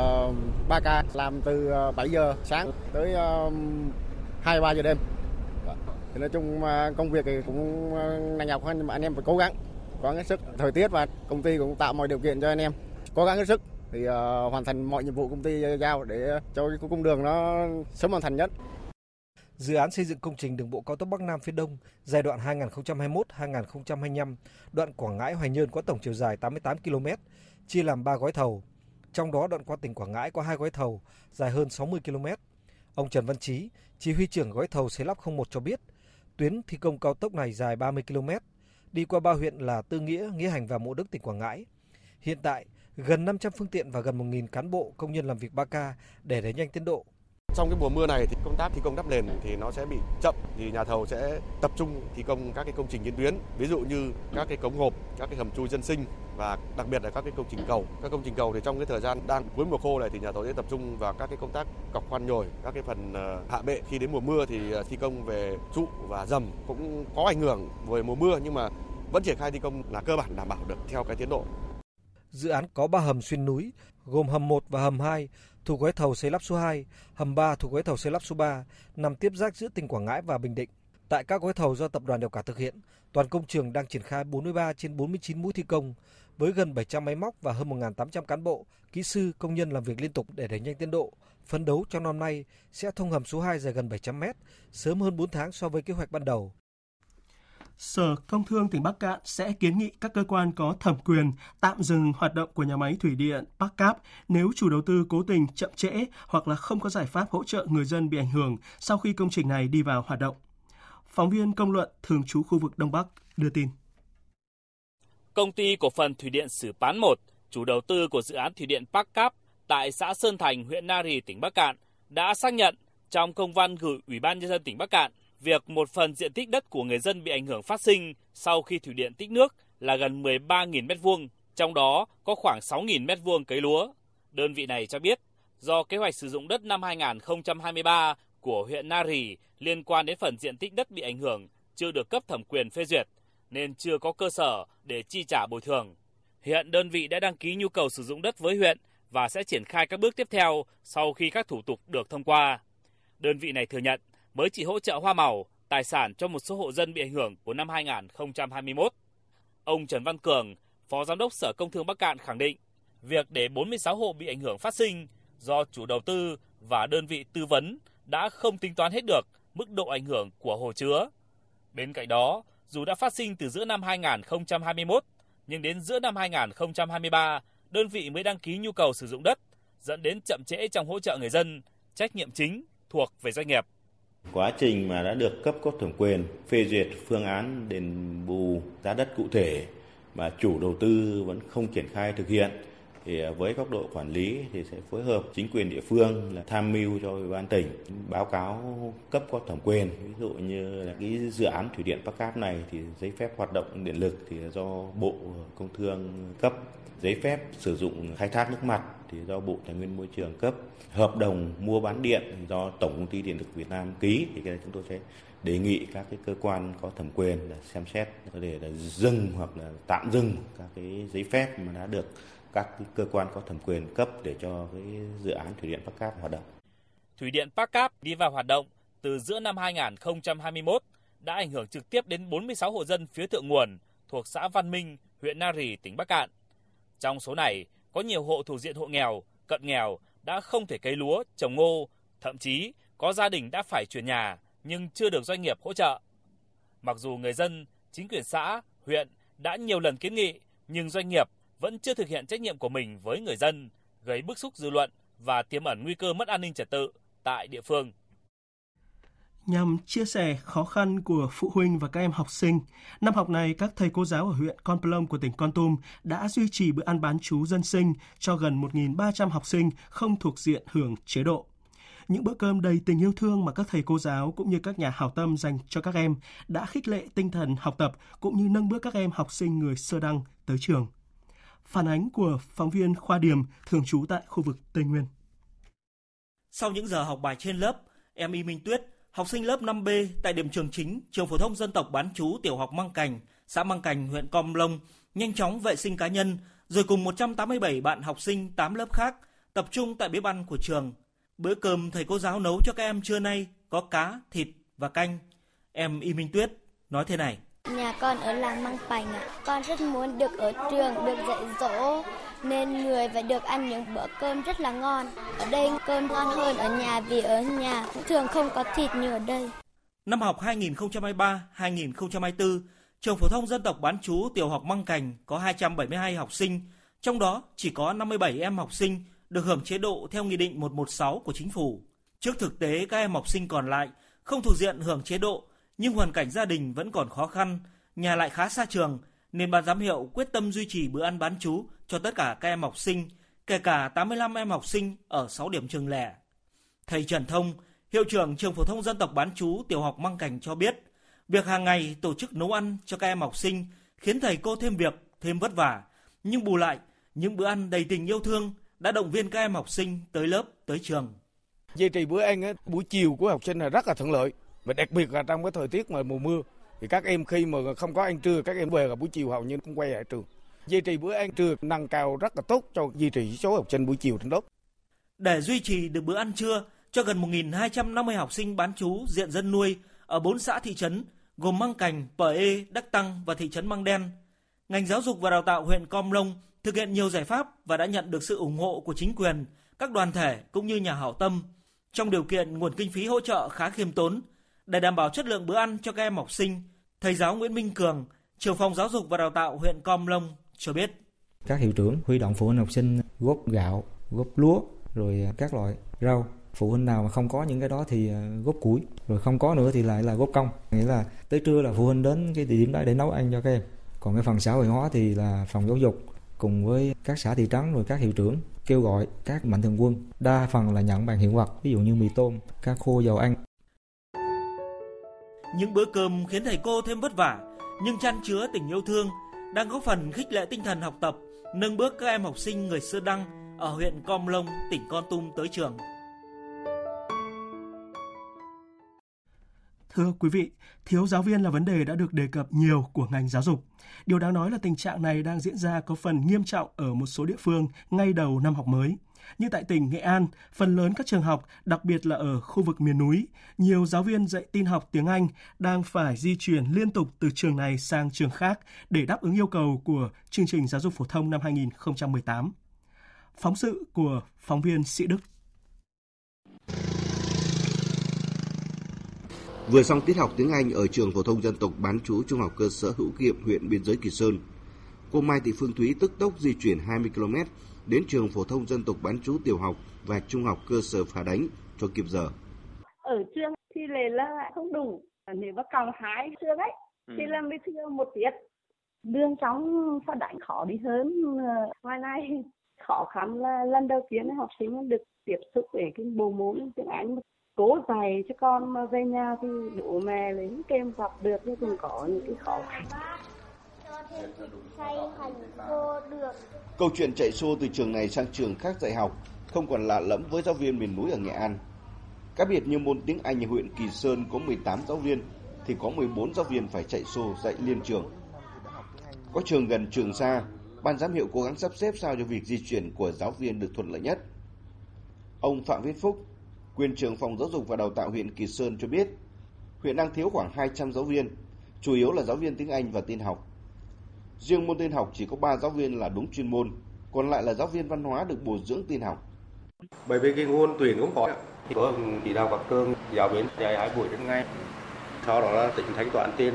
3K, làm từ 7 giờ sáng tới 2-3 giờ đêm. Thì nói chung công việc thì cũng nặng nhọc hơn, nhưng mà anh em phải cố gắng, có hết sức. Thời tiết và công ty cũng tạo mọi điều kiện cho anh em cố gắng hết sức thì hoàn thành mọi nhiệm vụ công ty giao để cho cái cung đường nó sớm hoàn thành nhất. Dự án xây dựng công trình đường bộ cao tốc Bắc Nam phía Đông giai đoạn 2021-2025, đoạn Quảng Ngãi - Hoài Nhơn có tổng chiều dài 88 km, chia làm 3 gói thầu. Trong đó đoạn qua tỉnh Quảng Ngãi có 2 gói thầu dài hơn 60 km. Ông Trần Văn Chí, chỉ huy trưởng gói thầu Xây lắp 01 cho biết, tuyến thi công cao tốc này dài 30 km, đi qua 3 huyện là Tư Nghĩa, Nghĩa Hành và Mộ Đức tỉnh Quảng Ngãi. Hiện tại, gần 500 phương tiện và gần 1.000 cán bộ công nhân làm việc 3K để đẩy nhanh tiến độ. Trong cái mùa mưa này thì công tác thi công đắp nền thì nó sẽ bị chậm, thì nhà thầu sẽ tập trung thi công các cái công trình trên tuyến, ví dụ như các cái cống hộp, các cái hầm chui dân sinh và đặc biệt là các cái công trình cầu. Các công trình cầu thì trong cái thời gian đang cuối mùa khô này thì nhà thầu sẽ tập trung vào các cái công tác cọc khoan nhồi, các cái phần hạ bệ. Khi đến mùa mưa thì thi công về trụ và dầm cũng có ảnh hưởng với mùa mưa, nhưng mà vẫn triển khai thi công là cơ bản đảm bảo được theo cái tiến độ. Dự án có 3 hầm xuyên núi, gồm hầm 1 và hầm 2, thuộc gói thầu xây lắp số 2, hầm 3 thuộc gói thầu xây lắp số 3, nằm tiếp giáp giữa tỉnh Quảng Ngãi và Bình Định. Tại các gói thầu do tập đoàn Đèo Cả thực hiện, toàn công trường đang triển khai 43 trên 49 mũi thi công, với gần 700 máy móc và hơn 1.800 cán bộ, kỹ sư, công nhân làm việc liên tục để đẩy nhanh tiến độ. Phấn đấu trong năm nay sẽ thông hầm số 2 dài gần 700 m, sớm hơn 4 tháng so với kế hoạch ban đầu. Sở Công Thương tỉnh Bắc Kạn sẽ kiến nghị các cơ quan có thẩm quyền tạm dừng hoạt động của nhà máy thủy điện Bắc Cáp nếu chủ đầu tư cố tình chậm trễ hoặc là không có giải pháp hỗ trợ người dân bị ảnh hưởng sau khi công trình này đi vào hoạt động. Phóng viên Công Luận thường trú khu vực Đông Bắc đưa tin. Công ty cổ phần Thủy điện Sử Pán 1, chủ đầu tư của dự án thủy điện Bắc Cáp tại xã Sơn Thành, huyện Nari, tỉnh Bắc Kạn đã xác nhận trong công văn gửi Ủy ban Nhân dân tỉnh Bắc Kạn việc một phần diện tích đất của người dân bị ảnh hưởng phát sinh sau khi thủy điện tích nước là gần 13.000 m2, trong đó có khoảng 6.000 m2 cấy lúa. Đơn vị này cho biết, do kế hoạch sử dụng đất năm 2023 của huyện Nari liên quan đến phần diện tích đất bị ảnh hưởng chưa được cấp thẩm quyền phê duyệt, nên chưa có cơ sở để chi trả bồi thường. Hiện đơn vị đã đăng ký nhu cầu sử dụng đất với huyện và sẽ triển khai các bước tiếp theo sau khi các thủ tục được thông qua. Đơn vị này thừa nhận, mới chỉ hỗ trợ hoa màu, tài sản cho một số hộ dân bị ảnh hưởng của năm 2021. Ông Trần Văn Cường, Phó Giám đốc Sở Công Thương Bắc Kạn khẳng định, việc để 46 hộ bị ảnh hưởng phát sinh do chủ đầu tư và đơn vị tư vấn đã không tính toán hết được mức độ ảnh hưởng của hồ chứa. Bên cạnh đó, dù đã phát sinh từ giữa năm 2021, nhưng đến giữa năm 2023, đơn vị mới đăng ký nhu cầu sử dụng đất, dẫn đến chậm trễ trong hỗ trợ người dân, trách nhiệm chính thuộc về doanh nghiệp. Quá trình mà đã được cấp có thẩm quyền phê duyệt phương án đền bù giá đất cụ thể mà chủ đầu tư vẫn không triển khai thực hiện thì với góc độ quản lý thì sẽ phối hợp chính quyền địa phương là tham mưu cho Ủy ban tỉnh báo cáo cấp có thẩm quyền, ví dụ như là cái dự án thủy điện Bắc Cáp này thì giấy phép hoạt động điện lực thì do Bộ Công Thương cấp, giấy phép sử dụng khai thác nước mặt thì do Bộ Tài nguyên Môi trường cấp, hợp đồng mua bán điện do Tổng Công ty Điện lực Việt Nam ký thì cái này chúng tôi sẽ đề nghị các cái cơ quan có thẩm quyền là xem xét để là dừng hoặc là tạm dừng các cái giấy phép mà đã được các cơ quan có thẩm quyền cấp để cho cái dự án thủy điện Bắc Cáp hoạt động. Thủy điện Bắc Cáp đi vào hoạt động từ giữa năm 2021 đã ảnh hưởng trực tiếp đến 46 hộ dân phía thượng nguồn thuộc xã Văn Minh, huyện Nari, tỉnh Bắc Kạn. Trong số này, có nhiều hộ thuộc diện hộ nghèo, cận nghèo đã không thể cấy lúa, trồng ngô, thậm chí có gia đình đã phải chuyển nhà nhưng chưa được doanh nghiệp hỗ trợ. Mặc dù người dân, chính quyền xã, huyện đã nhiều lần kiến nghị nhưng doanh nghiệp vẫn chưa thực hiện trách nhiệm của mình với người dân, gây bức xúc dư luận và tiềm ẩn nguy cơ mất an ninh trật tự tại địa phương. Nhằm chia sẻ khó khăn của phụ huynh và các em học sinh, năm học này các thầy cô giáo ở huyện Con Plong của tỉnh Kon Tum đã duy trì bữa ăn bán trú dân sinh cho gần 1.300 học sinh không thuộc diện hưởng chế độ. Những bữa cơm đầy tình yêu thương mà các thầy cô giáo cũng như các nhà hảo tâm dành cho các em đã khích lệ tinh thần học tập cũng như nâng bước các em học sinh người sơ đăng tới trường. Phản ánh của phóng viên Khoa Điểm thường trú tại khu vực Tây Nguyên. Sau những giờ học bài trên lớp, em Y Minh Tuyết, học sinh lớp 5B tại điểm trường chính, trường phổ thông dân tộc bán trú tiểu học Măng Cành, xã Măng Cành, huyện Con Plong, nhanh chóng vệ sinh cá nhân rồi cùng 187 bạn học sinh 8 lớp khác tập trung tại bếp ăn của trường. Bữa cơm thầy cô giáo nấu cho các em trưa nay có cá, thịt và canh. Em Y Minh Tuyết nói thế này. Nhà con ở làng Măng Pành ạ. Con rất muốn được ở trường, được dạy dỗ nên người và được ăn những bữa cơm rất là ngon. Ở đây cơm ngon hơn ở nhà vì ở nhà thường không có thịt như ở đây. Năm học 2023-2024, trường phổ thông dân tộc bán trú tiểu học Măng Cành có 272 học sinh, trong đó chỉ có 57 em học sinh được hưởng chế độ theo Nghị định 116 của Chính phủ. Trước thực tế, các em học sinh còn lại không thuộc diện hưởng chế độ, nhưng hoàn cảnh gia đình vẫn còn khó khăn, nhà lại khá xa trường, nên ban giám hiệu quyết tâm duy trì bữa ăn bán trú cho tất cả các em học sinh, kể cả 85 em học sinh ở 6 điểm trường lẻ. Thầy Trần Thông, hiệu trưởng trường phổ thông dân tộc bán trú tiểu học Măng Cành cho biết, việc hàng ngày tổ chức nấu ăn cho các em học sinh khiến thầy cô thêm việc, thêm vất vả, nhưng bù lại, những bữa ăn đầy tình yêu thương đã động viên các em học sinh tới lớp, tới trường. Duy trì bữa ăn buổi chiều của học sinh là rất là thuận lợi, và đặc biệt là trong cái thời tiết mà mùa mưa thì các em khi mà không có ăn trưa, các em về là buổi chiều hầu như không quay lại trường. Duy trì bữa ăn trưa nâng cao rất là tốt cho duy trì số học sinh buổi chiều trên lớp. Để duy trì được bữa ăn trưa cho gần 1.250 học sinh bán trú diện dân nuôi ở 4 xã thị trấn gồm Măng Cành, Pờ Ê, Đắc Tăng và thị trấn Măng Đen, ngành giáo dục và đào tạo huyện Con Plong thực hiện nhiều giải pháp và đã nhận được sự ủng hộ của chính quyền, các đoàn thể cũng như nhà hảo tâm. Trong điều kiện nguồn kinh phí hỗ trợ khá khiêm tốn, để đảm bảo chất lượng bữa ăn cho các em học sinh, thầy giáo Nguyễn Minh Cường, trưởng phòng giáo dục và đào tạo huyện Con Plong cho biết. Các hiệu trưởng huy động phụ huynh học sinh góp gạo, góp lúa, rồi các loại rau. Phụ huynh nào mà không có những cái đó thì góp củi, rồi không có nữa thì lại là góp công. Nghĩa là tới trưa là phụ huynh đến cái địa điểm đó để nấu ăn cho các em. Còn cái phần xã hội hóa thì là phòng giáo dục cùng với các xã thị trấn rồi các hiệu trưởng kêu gọi các mạnh thường quân, đa phần là nhận bằng hiện vật, ví dụ như mì tôm, cá khô, dầu ăn. Những bữa cơm khiến thầy cô thêm vất vả nhưng chan chứa tình yêu thương, đang góp phần khích lệ tinh thần học tập, nâng bước các em học sinh người Sơ Đăng ở huyện Con Plong, tỉnh Kon Tum tới trường. Thưa quý vị, thiếu giáo viên là vấn đề đã được đề cập nhiều của ngành giáo dục. Điều đáng nói là tình trạng này đang diễn ra có phần nghiêm trọng ở một số địa phương ngay đầu năm học mới. Như tại tỉnh Nghệ An, phần lớn các trường học, đặc biệt là ở khu vực miền núi, nhiều giáo viên dạy tin học tiếng Anh đang phải di chuyển liên tục từ trường này sang trường khác để đáp ứng yêu cầu của chương trình giáo dục phổ thông năm 2018. Phóng sự của phóng viên Sĩ Đức. Vừa xong tiết học tiếng Anh ở trường phổ thông dân tộc bán trú trung học cơ sở Hữu Kiệm, huyện biên giới Kỳ Sơn, cô Mai Thị Phương Thúy tức tốc di chuyển 20 km đến trường phổ thông dân tộc bán trú tiểu học và trung học cơ sở Phá Đánh cho kịp giờ. Ở trường thì là không đủ, nếu mà còn hái trường ấy thì là mới chưa một tiết. Đường trong Phá Đánh khó đi hơn, ngoài này khó khăn là lần đầu tiên học sinh được tiếp xúc với cái bộ môn tiếng Anh. Cố dạy cho con mà về nhà thì đủ mẹ lấy kem gặp được nhưng cũng có những cái khó khăn. Câu chuyện chạy xô từ trường này sang trường khác dạy học không còn lạ lẫm với giáo viên miền núi ở Nghệ An. Cá biệt như môn tiếng Anh ở huyện Kỳ Sơn có 18 giáo viên thì có 14 giáo viên phải chạy xô dạy liên trường. Có trường gần trường xa, ban giám hiệu cố gắng sắp xếp sao cho việc di chuyển của giáo viên được thuận lợi nhất. Ông Phạm Viết Phúc, quyền trưởng phòng giáo dục và đào tạo huyện Kỳ Sơn cho biết, huyện đang thiếu khoảng 200 giáo viên, chủ yếu là giáo viên tiếng Anh và tin học. Riêng môn tin học chỉ có 3 giáo viên là đúng chuyên môn, còn lại là giáo viên văn hóa được bồi dưỡng tin học. Bởi vì cái nguồn tuyển cũng khó, có chỉ đạo các trường giáo viên dạy 2 buổi đến ngày, sau đó là tỉnh thanh toán tiền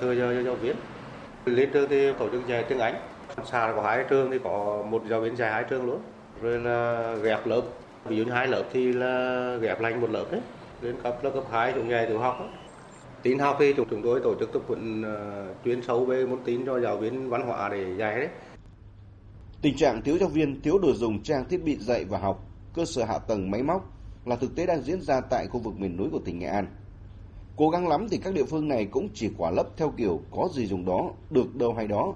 thừa cho giáo viên. Lên trường thì tổ chức dạy tiếng Anh, xa có 2 trường thì có một giáo viên dạy 2 trường luôn, rồi là ghép lớp. Ví dụ như 2 lớp thì là ghép lành một lớp đấy, đến cấp lớp cấp 2 chúng dạy tiểu học. Tin học thì chúng tôi tổ chức tập huấn chuyên sâu về môn tin cho giáo viên văn hóa để dạy đấy. Tình trạng thiếu giáo viên, thiếu đồ dùng trang thiết bị dạy và học, cơ sở hạ tầng máy móc là thực tế đang diễn ra tại khu vực miền núi của tỉnh Nghệ An. Cố gắng lắm thì các địa phương này cũng chỉ quả lấp theo kiểu có gì dùng đó, được đâu hay đó.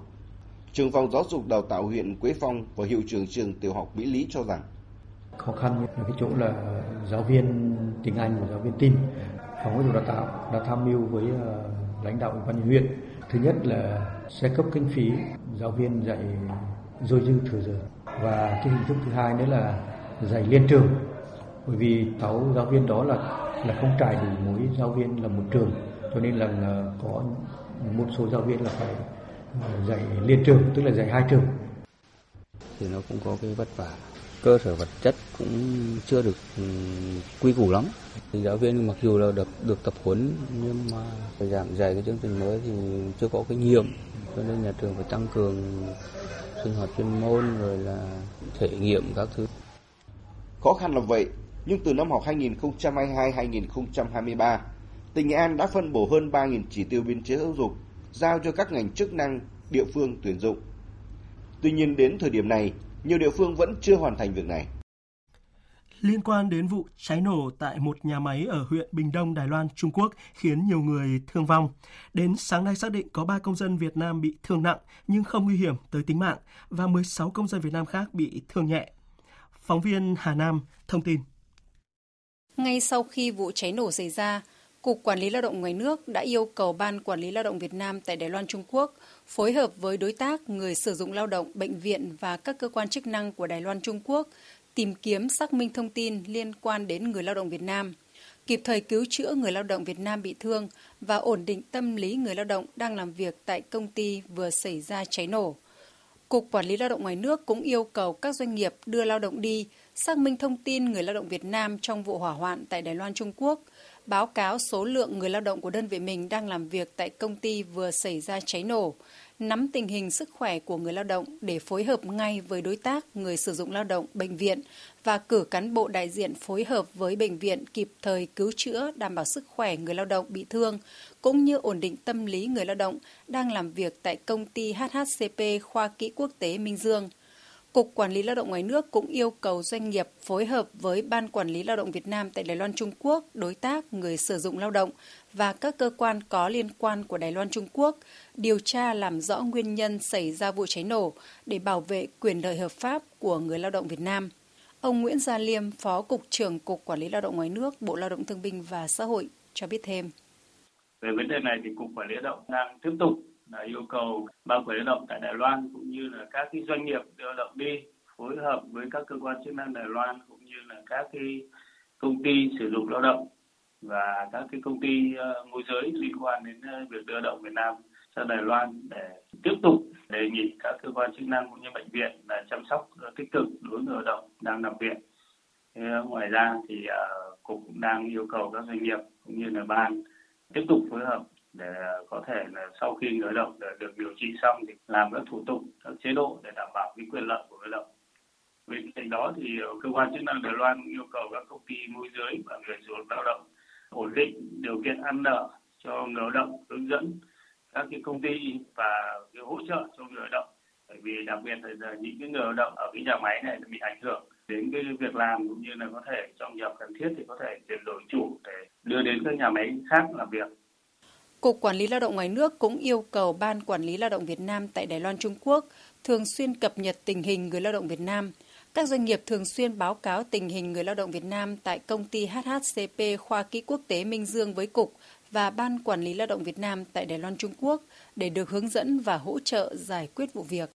Trường phòng giáo dục đào tạo huyện Quế Phong và hiệu trưởng trường tiểu học Mỹ Lý cho rằng khó khăn là cái chỗ là giáo viên tiếng Anh và giáo viên tin. Phòng giáo dục đào tạo đã tham mưu với lãnh đạo ủy ban nhân huyện. Thứ nhất là sẽ cấp kinh phí giáo viên dạy dôi dư thừa giờ. Và cái hình thức thứ hai nữa là dạy liên trường, bởi vì 6 giáo viên đó là không trải đủ mỗi giáo viên là một trường, cho nên là có một số giáo viên là phải dạy liên trường, tức là dạy hai trường. Thì nó cũng có cái vất vả, cơ sở vật chất cũng chưa được quy củ lắm. Thì giáo viên mặc dù là được tập huấn nhưng mà phải giảng dạy cái chương trình mới thì chưa có kinh nghiệm, cho nên nhà trường phải tăng cường sinh hoạt chuyên môn rồi là thể nghiệm các thứ. Khó khăn là vậy, nhưng từ năm học 2022-2023, tỉnh Nghệ An đã phân bổ hơn 3.000 chỉ tiêu biên chế giáo dục, giao cho các ngành chức năng địa phương tuyển dụng. Tuy nhiên đến thời điểm này, nhiều địa phương vẫn chưa hoàn thành việc này. Liên quan đến vụ cháy nổ tại một nhà máy ở huyện Bình Đông, Đài Loan, Trung Quốc khiến nhiều người thương vong. Đến sáng nay xác định có 3 công dân Việt Nam bị thương nặng nhưng không nguy hiểm tới tính mạng và 16 công dân Việt Nam khác bị thương nhẹ. Phóng viên Hà Nam thông tin. Ngay sau khi vụ cháy nổ xảy ra, Cục Quản lý Lao động Ngoài nước đã yêu cầu Ban Quản lý Lao động Việt Nam tại Đài Loan Trung Quốc phối hợp với đối tác, người sử dụng lao động, bệnh viện và các cơ quan chức năng của Đài Loan Trung Quốc tìm kiếm xác minh thông tin liên quan đến người lao động Việt Nam, kịp thời cứu chữa người lao động Việt Nam bị thương và ổn định tâm lý người lao động đang làm việc tại công ty vừa xảy ra cháy nổ. Cục Quản lý Lao động Ngoài nước cũng yêu cầu các doanh nghiệp đưa lao động đi, xác minh thông tin người lao động Việt Nam trong vụ hỏa hoạn tại Đài Loan Trung Quốc, báo cáo số lượng người lao động của đơn vị mình đang làm việc tại công ty vừa xảy ra cháy nổ, nắm tình hình sức khỏe của người lao động để phối hợp ngay với đối tác, người sử dụng lao động, bệnh viện và cử cán bộ đại diện phối hợp với bệnh viện kịp thời cứu chữa, đảm bảo sức khỏe người lao động bị thương, cũng như ổn định tâm lý người lao động đang làm việc tại công ty HHCP Khoa Kỹ Quốc tế Minh Dương. Cục Quản lý Lao động Ngoài nước cũng yêu cầu doanh nghiệp phối hợp với Ban Quản lý Lao động Việt Nam tại Đài Loan Trung Quốc, đối tác, người sử dụng lao động và các cơ quan có liên quan của Đài Loan Trung Quốc điều tra làm rõ nguyên nhân xảy ra vụ cháy nổ để bảo vệ quyền lợi hợp pháp của người lao động Việt Nam. Ông Nguyễn Gia Liêm, Phó Cục trưởng Cục Quản lý Lao động Ngoài nước, Bộ Lao động Thương binh và Xã hội cho biết thêm. Về vấn đề này thì Cục Quản lý Lao động đang tiếp tục là yêu cầu Ban Quản lý Lao động tại Đài Loan cũng như là các cái doanh nghiệp lao động đi phối hợp với các cơ quan chức năng Đài Loan cũng như là các cái công ty sử dụng lao động và các cái công ty môi giới liên quan đến việc đưa lao động Việt Nam sang Đài Loan để tiếp tục đề nghị các cơ quan chức năng cũng như bệnh viện là chăm sóc tích cực đối với người lao động đang nằm viện. Ngoài ra thì Cục cũng đang yêu cầu các doanh nghiệp cũng như là ban tiếp tục phối hợp để có thể là sau khi người lao động được điều trị xong thì làm các thủ tục, các chế độ để đảm bảo cái quyền lợi của người lao động. Bên cạnh đó thì cơ quan chức năng Đài Loan yêu cầu các công ty môi giới và người sử dụng lao động ổn định điều kiện ăn ở cho người lao động, hướng dẫn các cái công ty và cái hỗ trợ cho người lao động. Bởi vì đặc biệt là những cái người lao động ở cái nhà máy này bị ảnh hưởng đến cái việc làm cũng như là có thể trong trường hợp cần thiết thì có thể chuyển đổi chủ để đưa đến các nhà máy khác làm việc. Cục Quản lý Lao động Ngoài nước cũng yêu cầu Ban Quản lý Lao động Việt Nam tại Đài Loan Trung Quốc thường xuyên cập nhật tình hình người lao động Việt Nam. Các doanh nghiệp thường xuyên báo cáo tình hình người lao động Việt Nam tại công ty HHCP Khoa Kỹ Quốc tế Minh Dương với Cục và Ban Quản lý Lao động Việt Nam tại Đài Loan Trung Quốc để được hướng dẫn và hỗ trợ giải quyết vụ việc.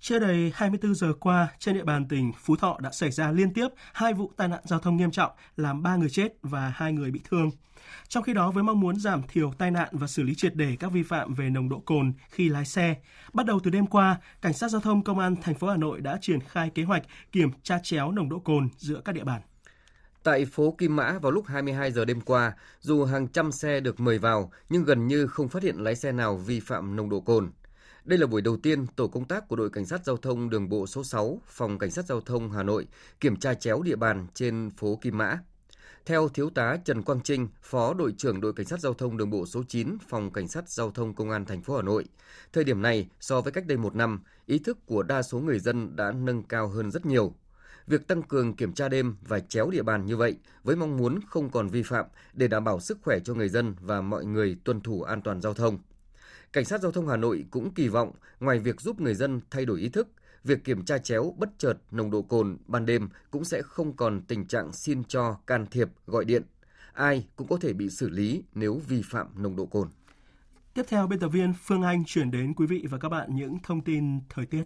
Chưa đầy 24 giờ qua, trên địa bàn tỉnh Phú Thọ đã xảy ra liên tiếp 2 vụ tai nạn giao thông nghiêm trọng làm 3 người chết và 2 người bị thương. Trong khi đó, với mong muốn giảm thiểu tai nạn và xử lý triệt để các vi phạm về nồng độ cồn khi lái xe, bắt đầu từ đêm qua, Cảnh sát giao thông Công an thành phố Hà Nội đã triển khai kế hoạch kiểm tra chéo nồng độ cồn giữa các địa bàn. Tại phố Kim Mã vào lúc 22 giờ đêm qua, dù hàng trăm xe được mời vào nhưng gần như không phát hiện lái xe nào vi phạm nồng độ cồn. Đây là buổi đầu tiên tổ công tác của đội Cảnh sát giao thông đường bộ số 6, Phòng Cảnh sát giao thông Hà Nội kiểm tra chéo địa bàn trên phố Kim Mã. Theo Thiếu tá Trần Quang Trinh, Phó đội trưởng đội Cảnh sát giao thông đường bộ số 9, Phòng Cảnh sát giao thông Công an thành phố Hà Nội, thời điểm này so với cách đây một năm, ý thức của đa số người dân đã nâng cao hơn rất nhiều. Việc tăng cường kiểm tra đêm và chéo địa bàn như vậy với mong muốn không còn vi phạm để đảm bảo sức khỏe cho người dân và mọi người tuân thủ an toàn giao thông. Cảnh sát giao thông Hà Nội cũng kỳ vọng, ngoài việc giúp người dân thay đổi ý thức, việc kiểm tra chéo bất chợt nồng độ cồn ban đêm cũng sẽ không còn tình trạng xin cho, can thiệp, gọi điện. Ai cũng có thể bị xử lý nếu vi phạm nồng độ cồn. Tiếp theo, biên tập viên Phương Anh chuyển đến quý vị và các bạn những thông tin thời tiết.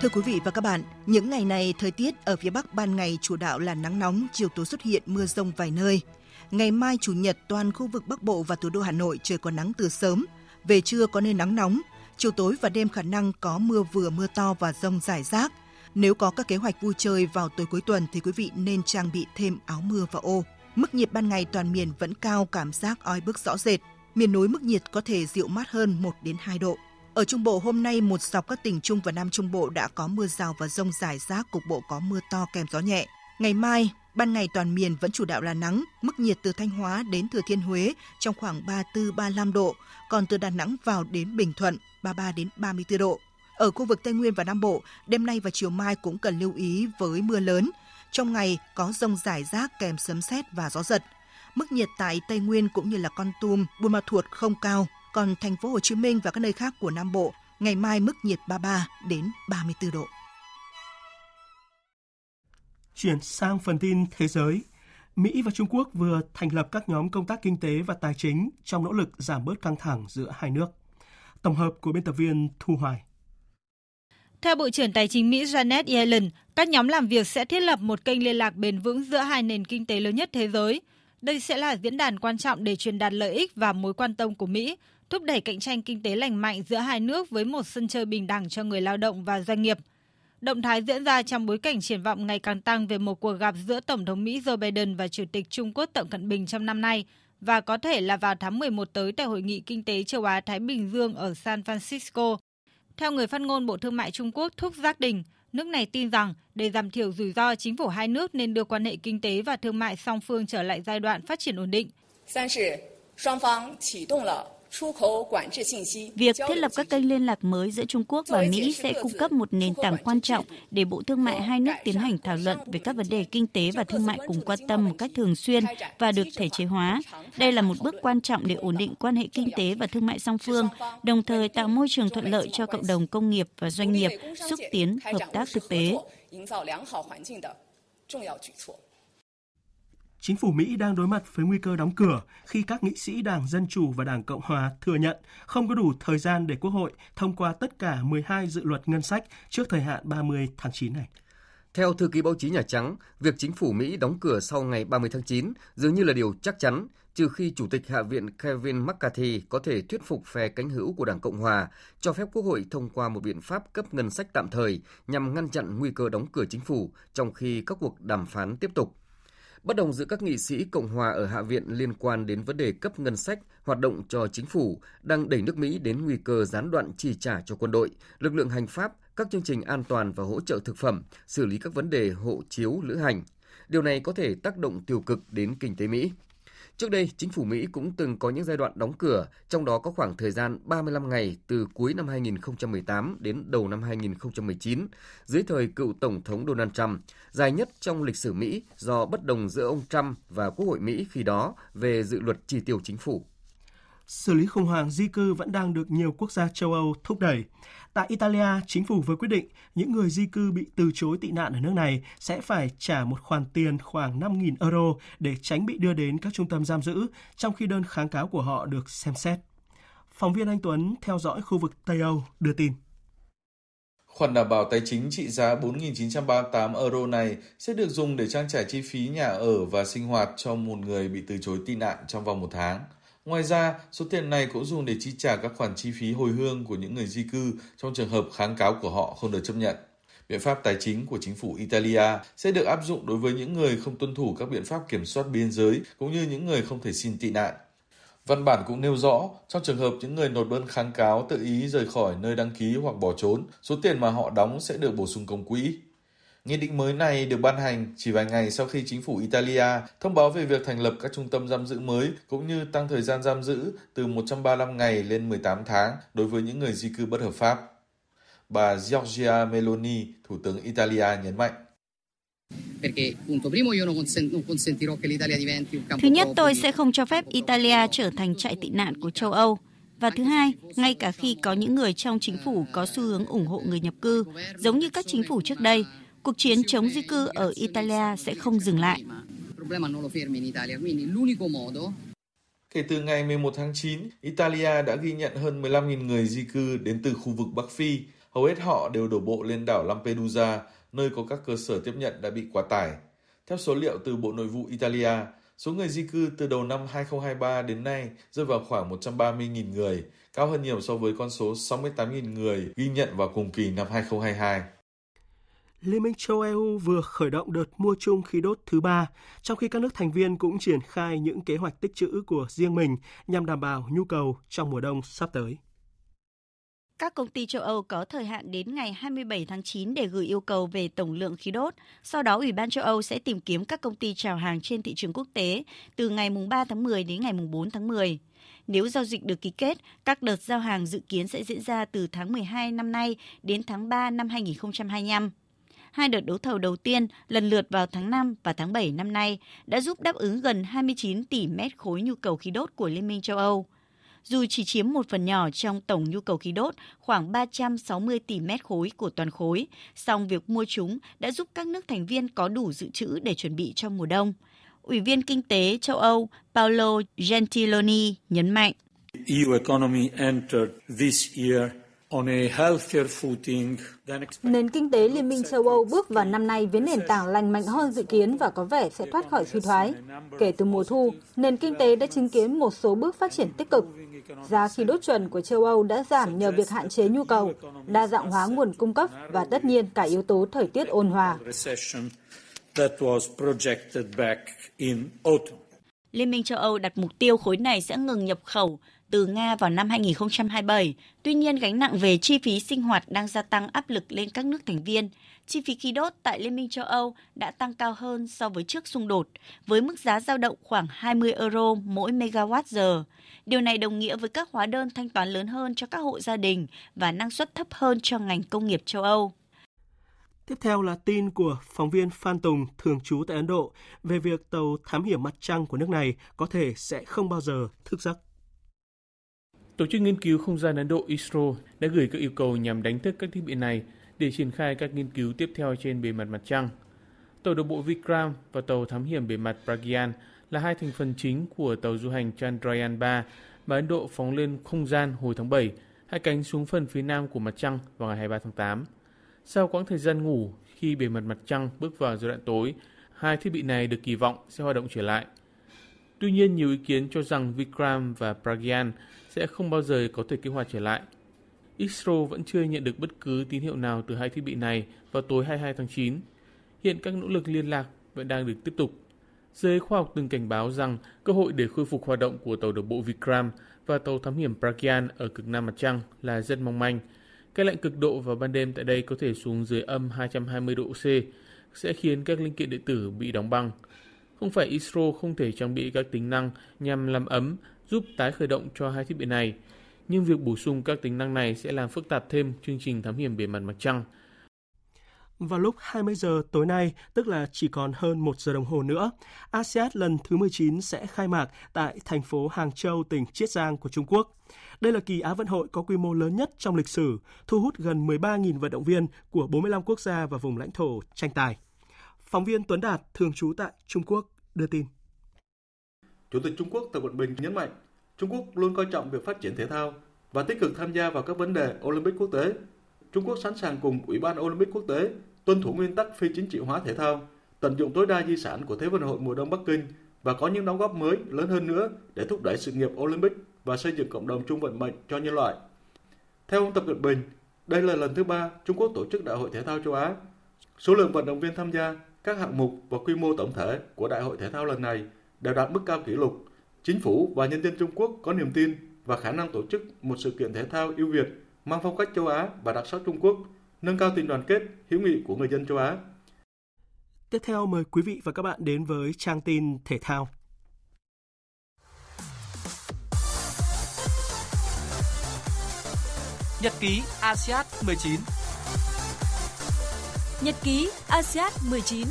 Thưa quý vị và các bạn, những ngày này thời tiết ở phía Bắc ban ngày chủ đạo là nắng nóng, chiều tối xuất hiện mưa rông vài nơi. Ngày mai Chủ nhật toàn khu vực Bắc Bộ và thủ đô Hà Nội trời có nắng từ sớm, về trưa có nơi nắng nóng, chiều tối và đêm khả năng có mưa vừa mưa to và rông rải rác. Nếu có các kế hoạch vui chơi vào tối cuối tuần thì quý vị nên trang bị thêm áo mưa và ô. Mức nhiệt ban ngày toàn miền vẫn cao, cảm giác oi bức rõ rệt. Miền núi mức nhiệt có thể dịu mát hơn 1 đến 2 độ. Ở Trung Bộ hôm nay, một dọc các tỉnh Trung và Nam Trung Bộ đã có mưa rào và dông rải rác, cục bộ có mưa to kèm gió nhẹ. Ngày mai, ban ngày toàn miền vẫn chủ đạo là nắng, mức nhiệt từ Thanh Hóa đến Thừa Thiên Huế trong khoảng 34-35 độ, còn từ Đà Nẵng vào đến Bình Thuận 33-34 độ. Ở khu vực Tây Nguyên và Nam Bộ, đêm nay và chiều mai cũng cần lưu ý với mưa lớn. Trong ngày có dông rải rác kèm sấm sét và gió giật. Mức nhiệt tại Tây Nguyên cũng như là Kon Tum, Buôn Ma Thuột không cao, còn thành phố Hồ Chí Minh và các nơi khác của Nam Bộ, ngày mai mức nhiệt 33 đến 34 độ. Chuyển sang phần tin thế giới, Mỹ và Trung Quốc vừa thành lập các nhóm công tác kinh tế và tài chính trong nỗ lực giảm bớt căng thẳng giữa hai nước. Tổng hợp của biên tập viên Thu Hoài. Theo Bộ trưởng Tài chính Mỹ Janet Yellen, các nhóm làm việc sẽ thiết lập một kênh liên lạc bền vững giữa hai nền kinh tế lớn nhất thế giới. Đây sẽ là diễn đàn quan trọng để truyền đạt lợi ích và mối quan tâm của Mỹ, thúc đẩy cạnh tranh kinh tế lành mạnh giữa hai nước với một sân chơi bình đẳng cho người lao động và doanh nghiệp. Động thái diễn ra trong bối cảnh triển vọng ngày càng tăng về một cuộc gặp giữa Tổng thống Mỹ Joe Biden và Chủ tịch Trung Quốc Tập Cận Bình trong năm nay và có thể là vào tháng 11 tới tại Hội nghị Kinh tế Châu Á-Thái Bình Dương ở San Francisco. Theo người phát ngôn Bộ Thương mại Trung Quốc Thúc Giác Đình, nước này tin rằng để giảm thiểu rủi ro, chính phủ hai nước nên đưa quan hệ kinh tế và thương mại song phương trở lại giai đoạn phát triển ổn định. Việc thiết lập các kênh liên lạc mới giữa Trung Quốc và Mỹ sẽ cung cấp một nền tảng quan trọng để Bộ Thương mại hai nước tiến hành thảo luận về các vấn đề kinh tế và thương mại cùng quan tâm một cách thường xuyên và được thể chế hóa. Đây là một bước quan trọng để ổn định quan hệ kinh tế và thương mại song phương, đồng thời tạo môi trường thuận lợi cho cộng đồng công nghiệp và doanh nghiệp, xúc tiến hợp tác thực tế. Chính phủ Mỹ đang đối mặt với nguy cơ đóng cửa khi các nghị sĩ Đảng Dân Chủ và Đảng Cộng Hòa thừa nhận không có đủ thời gian để Quốc hội thông qua tất cả 12 dự luật ngân sách trước thời hạn 30 tháng 9 này. Theo thư ký báo chí Nhà Trắng, việc chính phủ Mỹ đóng cửa sau ngày 30 tháng 9 dường như là điều chắc chắn, trừ khi Chủ tịch Hạ viện Kevin McCarthy có thể thuyết phục phe cánh hữu của Đảng Cộng Hòa cho phép Quốc hội thông qua một biện pháp cấp ngân sách tạm thời nhằm ngăn chặn nguy cơ đóng cửa chính phủ trong khi các cuộc đàm phán tiếp tục. Bất đồng giữa các nghị sĩ Cộng hòa ở Hạ viện liên quan đến vấn đề cấp ngân sách, hoạt động cho chính phủ đang đẩy nước Mỹ đến nguy cơ gián đoạn chi trả cho quân đội, lực lượng hành pháp, các chương trình an toàn và hỗ trợ thực phẩm, xử lý các vấn đề hộ chiếu lữ hành. Điều này có thể tác động tiêu cực đến kinh tế Mỹ. Trước đây, chính phủ Mỹ cũng từng có những giai đoạn đóng cửa, trong đó có khoảng thời gian 35 ngày từ cuối năm 2018 đến đầu năm 2019, dưới thời cựu Tổng thống Donald Trump, dài nhất trong lịch sử Mỹ do bất đồng giữa ông Trump và Quốc hội Mỹ khi đó về dự luật chi tiêu chính phủ. Xử lý khủng hoảng di cư vẫn đang được nhiều quốc gia châu Âu thúc đẩy. Tại Italia, chính phủ vừa quyết định những người di cư bị từ chối tị nạn ở nước này sẽ phải trả một khoản tiền khoảng 5.000 euro để tránh bị đưa đến các trung tâm giam giữ, trong khi đơn kháng cáo của họ được xem xét. Phóng viên Anh Tuấn theo dõi khu vực Tây Âu đưa tin. Khoản đảm bảo tài chính trị giá 4.938 euro này sẽ được dùng để trang trải chi phí nhà ở và sinh hoạt cho một người bị từ chối tị nạn trong vòng một tháng. Ngoài ra, số tiền này cũng dùng để chi trả các khoản chi phí hồi hương của những người di cư trong trường hợp kháng cáo của họ không được chấp nhận. Biện pháp tài chính của chính phủ Italia sẽ được áp dụng đối với những người không tuân thủ các biện pháp kiểm soát biên giới cũng như những người không thể xin tị nạn. Văn bản cũng nêu rõ, trong trường hợp những người nộp đơn kháng cáo tự ý rời khỏi nơi đăng ký hoặc bỏ trốn, số tiền mà họ đóng sẽ được bổ sung công quỹ. Nghị định mới này được ban hành chỉ vài ngày sau khi chính phủ Italia thông báo về việc thành lập các trung tâm giam giữ mới cũng như tăng thời gian giam giữ từ 135 ngày lên 18 tháng đối với những người di cư bất hợp pháp. Bà Giorgia Meloni, Thủ tướng Italia nhấn mạnh. Thứ nhất, tôi sẽ không cho phép Italia trở thành trại tị nạn của châu Âu. Và thứ hai, ngay cả khi có những người trong chính phủ có xu hướng ủng hộ người nhập cư, giống như các chính phủ trước đây, cuộc chiến chống di cư ở Italia sẽ không dừng lại. Kể từ ngày 11 tháng 9, Italia đã ghi nhận hơn 15.000 người di cư đến từ khu vực Bắc Phi. hầu hết họ đều đổ bộ lên đảo Lampedusa, nơi có các cơ sở tiếp nhận đã bị quá tải. Theo số liệu từ Bộ Nội vụ Italia, số người di cư từ đầu năm 2023 đến nay rơi vào khoảng 130.000 người, cao hơn nhiều so với con số 68.000 người ghi nhận vào cùng kỳ năm 2022. Liên minh châu EU vừa khởi động đợt mua chung khí đốt thứ 3, trong khi các nước thành viên cũng triển khai những kế hoạch tích trữ của riêng mình nhằm đảm bảo nhu cầu trong mùa đông sắp tới. Các công ty châu Âu có thời hạn đến ngày 27 tháng 9 để gửi yêu cầu về tổng lượng khí đốt. Sau đó, Ủy ban châu Âu sẽ tìm kiếm các công ty chào hàng trên thị trường quốc tế từ ngày 3 tháng 10 đến ngày 4 tháng 10. Nếu giao dịch được ký kết, các đợt giao hàng dự kiến sẽ diễn ra từ tháng 12 năm nay đến tháng 3 năm 2025. Hai đợt đấu thầu đầu tiên lần lượt vào tháng 5 và tháng 7 năm nay đã giúp đáp ứng gần 29 tỷ mét khối nhu cầu khí đốt của Liên minh châu Âu. Dù chỉ chiếm một phần nhỏ trong tổng nhu cầu khí đốt khoảng 360 tỷ mét khối của toàn khối, song việc mua chúng đã giúp các nước thành viên có đủ dự trữ để chuẩn bị cho mùa đông. Ủy viên Kinh tế châu Âu Paolo Gentiloni nhấn mạnh. Nền kinh tế Liên minh châu Âu bước vào năm nay với nền tảng lành mạnh hơn dự kiến và có vẻ sẽ thoát khỏi suy thoái. Kể từ mùa thu, nền kinh tế đã chứng kiến một số bước phát triển tích cực. Giá khí đốt chuẩn của châu Âu đã giảm nhờ việc hạn chế nhu cầu, đa dạng hóa nguồn cung cấp và tất nhiên cả yếu tố thời tiết ôn hòa. Liên minh châu Âu đặt mục tiêu khối này sẽ ngừng nhập khẩu từ Nga vào năm 2027, tuy nhiên gánh nặng về chi phí sinh hoạt đang gia tăng áp lực lên các nước thành viên. Chi phí khí đốt tại Liên minh châu Âu đã tăng cao hơn so với trước xung đột, với mức giá dao động khoảng 20 euro mỗi megawatt-giờ. Điều này đồng nghĩa với các hóa đơn thanh toán lớn hơn cho các hộ gia đình và năng suất thấp hơn cho ngành công nghiệp châu Âu. Tiếp theo là tin của phóng viên Phan Tùng, thường trú tại Ấn Độ, về việc tàu thám hiểm mặt trăng của nước này có thể sẽ không bao giờ thức giấc. Tổ chức nghiên cứu không gian Ấn Độ ISRO đã gửi các yêu cầu nhằm đánh thức các thiết bị này để triển khai các nghiên cứu tiếp theo trên bề mặt mặt trăng. Tàu đổ bộ Vikram và tàu thám hiểm bề mặt Pragyan là hai thành phần chính của tàu du hành Chandrayaan-3 mà Ấn Độ phóng lên không gian hồi tháng 7, hạ cánh xuống phần phía nam của mặt trăng vào ngày 23 tháng 8. Sau quãng thời gian ngủ khi bề mặt mặt trăng bước vào giai đoạn tối, hai thiết bị này được kỳ vọng sẽ hoạt động trở lại. Tuy nhiên, nhiều ý kiến cho rằng Vikram và Pragyan sẽ không bao giờ có thể kích hoạt trở lại. ISRO vẫn chưa nhận được bất cứ tín hiệu nào từ hai thiết bị này vào tối 22 tháng 9. Hiện các nỗ lực liên lạc vẫn đang được tiếp tục. Giới khoa học từng cảnh báo rằng cơ hội để khôi phục hoạt động của tàu đổ bộ Vikram và tàu thám hiểm Pragyan ở cực nam mặt trăng là rất mong manh. Cái lạnh cực độ vào ban đêm tại đây có thể xuống dưới âm 220 độ C, sẽ khiến các linh kiện điện tử bị đóng băng. Không phải ISRO không thể trang bị các tính năng nhằm làm ấm, giúp tái khởi động cho hai thiết bị này, nhưng việc bổ sung các tính năng này sẽ làm phức tạp thêm chương trình thám hiểm bề mặt mặt trăng. Vào lúc 20 giờ tối nay, tức là chỉ còn hơn 1 giờ đồng hồ nữa, ASEAN lần thứ 19 sẽ khai mạc tại thành phố Hàng Châu, tỉnh Chiết Giang của Trung Quốc. Đây là kỳ Á vận hội có quy mô lớn nhất trong lịch sử, thu hút gần 13.000 vận động viên của 45 quốc gia và vùng lãnh thổ tranh tài. Phóng viên Tuấn Đạt, thường trú tại Trung Quốc, đưa tin. Chủ tịch Trung Quốc Tập Cận Bình nhấn mạnh, Trung Quốc luôn coi trọng việc phát triển thể thao và tích cực tham gia vào các vấn đề Olympic quốc tế. Trung Quốc sẵn sàng cùng Ủy ban Olympic quốc tế tuân thủ nguyên tắc phi chính trị hóa thể thao, tận dụng tối đa di sản của Thế vận hội mùa đông Bắc Kinh và có những đóng góp mới lớn hơn nữa để thúc đẩy sự nghiệp Olympic và xây dựng cộng đồng chung vận mệnh cho nhân loại. Theo ông Tập Cận Bình, đây là lần thứ 3 Trung Quốc tổ chức Đại hội Thể thao châu Á. Số lượng vận động viên tham gia, các hạng mục và quy mô tổng thể của Đại hội Thể thao lần này đều đạt mức cao kỷ lục. Chính phủ và nhân dân Trung Quốc có niềm tin và khả năng tổ chức một sự kiện thể thao ưu việt mang phong cách châu Á và đặc sắc Trung Quốc, nâng cao tình đoàn kết, hữu nghị của người dân châu Á. Tiếp theo mời quý vị và các bạn đến với trang tin thể thao. Nhật ký ASIAD 19. Nhật ký ASEAN 19.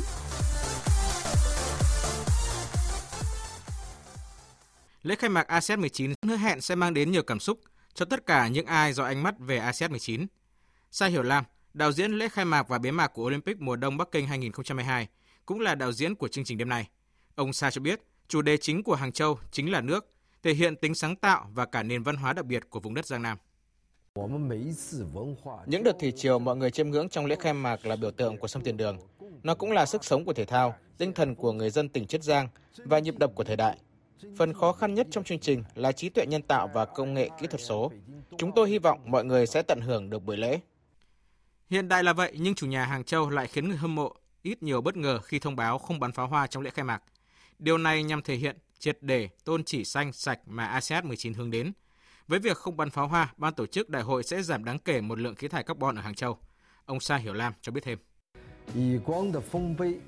Lễ khai mạc ASEAN 19 hứa hẹn sẽ mang đến nhiều cảm xúc cho tất cả những ai dõi ánh mắt về ASEAN 19. Sa Hiểu Lam, đạo diễn lễ khai mạc và bế mạc của Olympic mùa đông Bắc Kinh 2022, cũng là đạo diễn của chương trình đêm nay. Ông Sa cho biết, chủ đề chính của Hàng Châu chính là nước, thể hiện tính sáng tạo và cả nền văn hóa đặc biệt của vùng đất Giang Nam. Những đợt thủy triều mọi người chiêm ngưỡng trong lễ khai mạc là biểu tượng của sông Tiền Đường. Nó cũng là sức sống của thể thao, tinh thần của người dân tỉnh Chiết Giang và nhịp đập của thời đại. Phần khó khăn nhất trong chương trình là trí tuệ nhân tạo và công nghệ kỹ thuật số. Chúng tôi hy vọng mọi người sẽ tận hưởng được buổi lễ. Hiện đại là vậy, nhưng chủ nhà Hàng Châu lại khiến người hâm mộ ít nhiều bất ngờ khi thông báo không bắn pháo hoa trong lễ khai mạc. Điều này nhằm thể hiện triệt để tôn chỉ xanh sạch mà ASEAN 19 hướng đến. Với việc không bắn pháo hoa, ban tổ chức đại hội sẽ giảm đáng kể một lượng khí thải carbon ở Hàng Châu. Ông Sa Hiểu Lam cho biết thêm.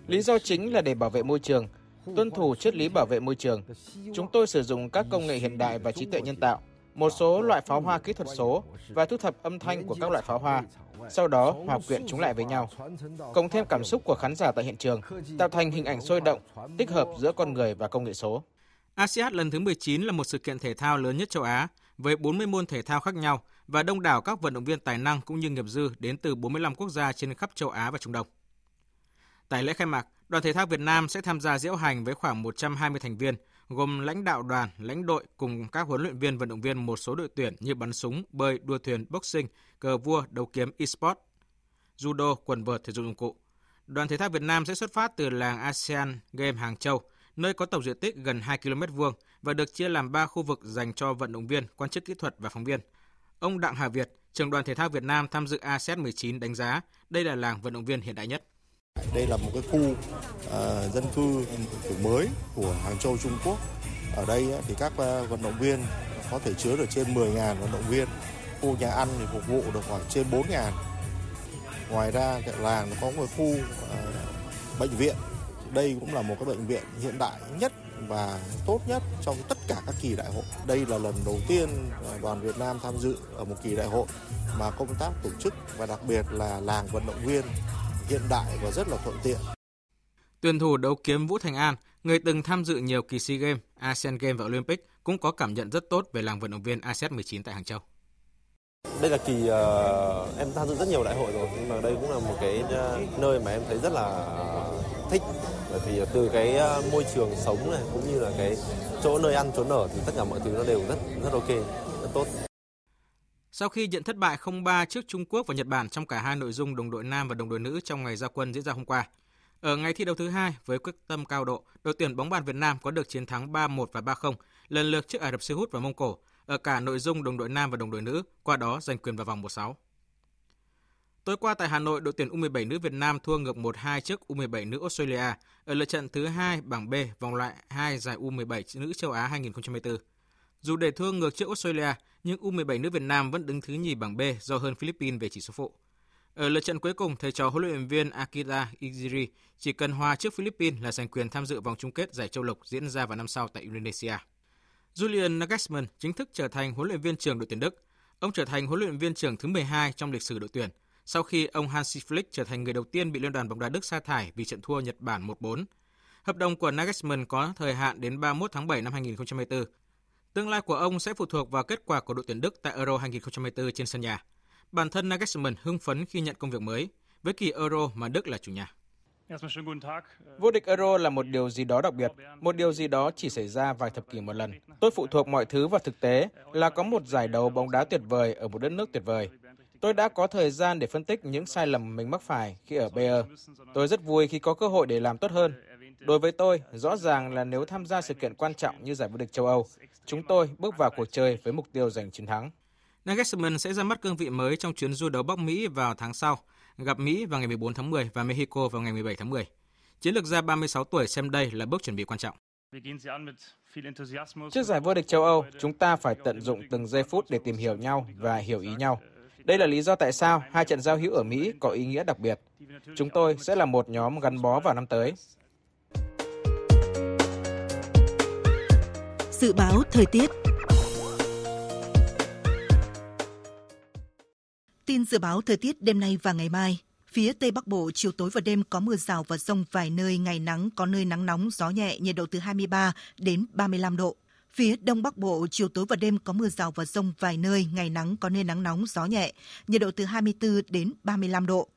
Lý do chính là để bảo vệ môi trường, tuân thủ triết lý bảo vệ môi trường. Chúng tôi sử dụng các công nghệ hiện đại và trí tuệ nhân tạo, một số loại pháo hoa kỹ thuật số và thu thập âm thanh của các loại pháo hoa. Sau đó hòa quyện chúng lại với nhau, cộng thêm cảm xúc của khán giả tại hiện trường, tạo thành hình ảnh sôi động, tích hợp giữa con người và công nghệ số. ASIAD lần thứ 19 là một sự kiện thể thao lớn nhất châu Á, với 40 môn thể thao khác nhau và đông đảo các vận động viên tài năng cũng như nghiệp dư đến từ 45 quốc gia trên khắp châu Á và Trung Đông. Tại lễ khai mạc, đoàn thể thao Việt Nam sẽ tham gia diễu hành với khoảng 120 thành viên, gồm lãnh đạo đoàn, lãnh đội cùng các huấn luyện viên, vận động viên một số đội tuyển như bắn súng, bơi, đua thuyền, boxing, cờ vua, đấu kiếm, e-sport, judo, quần vợt, thể dục dụng cụ. Đoàn thể thao Việt Nam sẽ xuất phát từ làng ASEAN Games Hàng Châu, nơi có tổng diện tích gần 2 km2 và được chia làm 3 khu vực dành cho vận động viên, quan chức kỹ thuật và phóng viên. Ông Đặng Hà Việt, trưởng đoàn thể thao Việt Nam tham dự ASEAN 19 đánh giá đây là làng vận động viên hiện đại nhất. Đây là một cái khu dân cư mới của Hàng Châu, Trung Quốc. Ở đây thì các vận động viên có thể chứa được trên 10.000 vận động viên. Khu nhà ăn thì phục vụ được khoảng trên 4.000. Ngoài ra làng có một khu bệnh viện. Đây cũng là một cái bệnh viện hiện đại nhất và tốt nhất trong tất cả các kỳ đại hội. Đây là lần đầu tiên đoàn Việt Nam tham dự ở một kỳ đại hội mà công tác tổ chức và đặc biệt là làng vận động viên hiện đại và rất là thuận tiện. Tuyển thủ đấu kiếm Vũ Thành An, người từng tham dự nhiều kỳ SEA Games, ASEAN Games và Olympic cũng có cảm nhận rất tốt về làng vận động viên ASEAN 19 tại Hàng Châu. Đây là kỳ em tham dự rất nhiều đại hội rồi, nhưng mà đây cũng là một cái nơi mà em thấy rất là thích, bởi vì từ cái môi trường sống này cũng như là cái chỗ nơi ăn chỗ ở thì tất cả mọi thứ nó đều rất ok, rất tốt. Sau khi nhận thất bại 0-3 trước Trung Quốc và Nhật Bản trong cả hai nội dung đồng đội nam và đồng đội nữ trong ngày ra quân diễn ra hôm qua, ở ngày thi đấu thứ hai với quyết tâm cao độ, đội tuyển bóng bàn Việt Nam có được chiến thắng 3-1 và 3-0 lần lượt trước Ả Rập Xê Út và Mông Cổ ở cả nội dung đồng đội nam và đồng đội nữ, qua đó giành quyền vào vòng 1/16. Tối qua tại Hà Nội, đội tuyển U17 nữ Việt Nam thua ngược 1-2 trước U17 nữ Australia ở lượt trận thứ 2 bảng B vòng loại 2 giải U17 nữ châu Á 2024. Dù để thua ngược trước Australia, nhưng U17 nữ Việt Nam vẫn đứng thứ nhì bảng B do hơn Philippines về chỉ số phụ. Ở lượt trận cuối cùng, thầy trò huấn luyện viên Akira Ijiri chỉ cần hòa trước Philippines là giành quyền tham dự vòng chung kết giải châu lục diễn ra vào năm sau tại Indonesia. Julian Nagelsmann chính thức trở thành huấn luyện viên trưởng đội tuyển Đức. Ông trở thành huấn luyện viên trưởng thứ 12 trong lịch sử đội tuyển, sau khi ông Hansi Flick trở thành người đầu tiên bị Liên đoàn bóng đá Đức sa thải vì trận thua Nhật Bản 1-4. Hợp đồng của Nagelsmann có thời hạn đến 31 tháng 7 năm 2024. Tương lai của ông sẽ phụ thuộc vào kết quả của đội tuyển Đức tại Euro 2024 trên sân nhà. Bản thân Nagelsmann hưng phấn khi nhận công việc mới, với kỳ Euro mà Đức là chủ nhà. Vô địch Euro là một điều gì đó đặc biệt, một điều gì đó chỉ xảy ra vài thập kỷ một lần. Tôi phụ thuộc mọi thứ vào thực tế là có một giải đấu bóng đá tuyệt vời ở một đất nước tuyệt vời. Tôi đã có thời gian để phân tích những sai lầm mình mắc phải khi ở Bayer. Tôi rất vui khi có cơ hội để làm tốt hơn. Đối với tôi, rõ ràng là nếu tham gia sự kiện quan trọng như giải vô địch châu Âu, chúng tôi bước vào cuộc chơi với mục tiêu giành chiến thắng. Nagelsmann sẽ ra mắt cương vị mới trong chuyến du đấu Bắc Mỹ vào tháng sau, gặp Mỹ vào ngày 14 tháng 10 và Mexico vào ngày 17 tháng 10. Chiến lược gia 36 tuổi xem đây là bước chuẩn bị quan trọng. Trước giải vô địch châu Âu, chúng ta phải tận dụng từng giây phút để tìm hiểu nhau và hiểu ý nhau. Đây là lý do tại sao hai trận giao hữu ở Mỹ có ý nghĩa đặc biệt. Chúng tôi sẽ là một nhóm gắn bó vào năm tới. Dự báo thời tiết. Tin dự báo thời tiết đêm nay và ngày mai. Phía Tây Bắc Bộ, chiều tối và đêm có mưa rào và dông vài nơi, ngày nắng, có nơi nắng nóng, gió nhẹ, nhiệt độ từ 23 đến 35 độ. Phía Đông Bắc Bộ, chiều tối và đêm có mưa rào và dông vài nơi, ngày nắng, có nơi nắng nóng, gió nhẹ, nhiệt độ từ 24 đến 35 độ.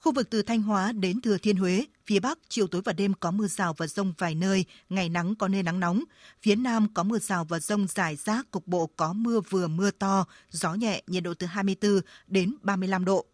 Khu vực từ Thanh Hóa đến Thừa Thiên Huế, phía Bắc chiều tối và đêm có mưa rào và dông vài nơi, ngày nắng có nơi nắng nóng. Phía Nam có mưa rào và dông rải rác, cục bộ có mưa vừa mưa to, gió nhẹ, nhiệt độ từ 24 đến 35 độ.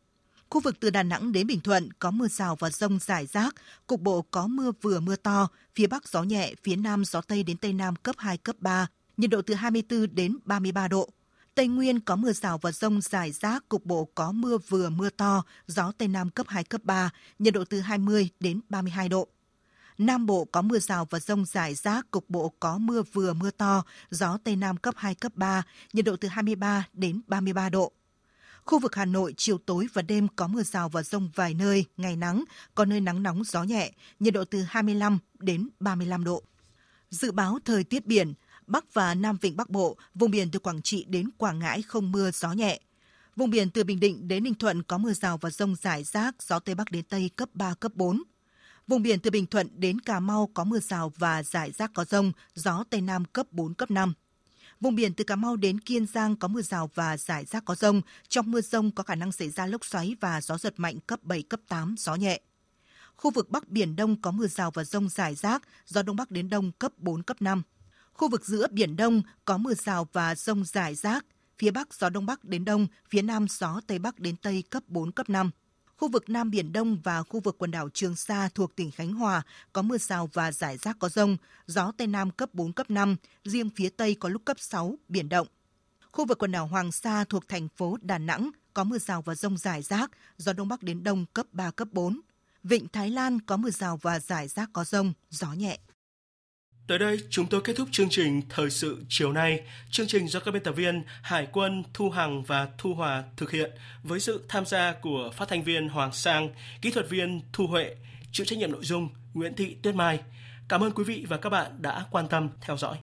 Khu vực từ Đà Nẵng đến Bình Thuận có mưa rào và dông rải rác, cục bộ có mưa vừa mưa to, phía Bắc gió nhẹ, phía Nam gió Tây đến Tây Nam cấp 2, cấp 3, nhiệt độ từ 24 đến 33 độ. Tây Nguyên có mưa rào và dông rải rác, cục bộ có mưa vừa mưa to, gió Tây Nam cấp 2, cấp 3, nhiệt độ từ 20 đến 32 độ. Nam Bộ có mưa rào và dông rải rác, cục bộ có mưa vừa mưa to, gió Tây Nam cấp 2, cấp 3, nhiệt độ từ 23 đến 33 độ. Khu vực Hà Nội chiều tối và đêm có mưa rào và dông vài nơi, ngày nắng, có nơi nắng nóng gió nhẹ, nhiệt độ từ 25 đến 35 độ. Dự báo thời tiết biển, Bắc và Nam Vịnh Bắc Bộ, vùng biển từ Quảng Trị đến Quảng Ngãi không mưa gió nhẹ. Vùng biển từ Bình Định đến Ninh Thuận có mưa rào và dông rải rác, gió Tây Bắc đến Tây cấp 3, cấp 4. Vùng biển từ Bình Thuận đến Cà Mau có mưa rào và rải rác có dông, gió Tây Nam cấp 4, cấp 5. Vùng biển từ Cà Mau đến Kiên Giang có mưa rào và rải rác có dông. Trong mưa dông có khả năng xảy ra lốc xoáy và gió giật mạnh cấp 7, cấp 8, gió nhẹ. Khu vực Bắc Biển Đông có mưa rào và dông rải rác, gió Đông Bắc đến Đông cấp 4, cấp 5. Khu vực giữa Biển Đông có mưa rào và dông rải rác. Phía Bắc gió Đông Bắc đến Đông, phía Nam gió Tây Bắc đến Tây cấp 4, cấp 5. Khu vực Nam Biển Đông và khu vực quần đảo Trường Sa thuộc tỉnh Khánh Hòa có mưa rào và rải rác có dông, gió Tây Nam cấp 4, cấp 5, riêng phía Tây có lúc cấp 6, biển động. Khu vực quần đảo Hoàng Sa thuộc thành phố Đà Nẵng có mưa rào và dông rải rác, gió Đông Bắc đến Đông cấp 3, cấp 4. Vịnh Thái Lan có mưa rào và rải rác có dông, gió nhẹ. Tới đây chúng tôi kết thúc chương trình Thời sự chiều nay. Chương trình do các biên tập viên Hải Quân, Thu Hằng và Thu Hòa thực hiện với sự tham gia của phát thanh viên Hoàng Sang, kỹ thuật viên Thu Huệ, chịu trách nhiệm nội dung Nguyễn Thị Tuyết Mai. Cảm ơn quý vị và các bạn đã quan tâm theo dõi.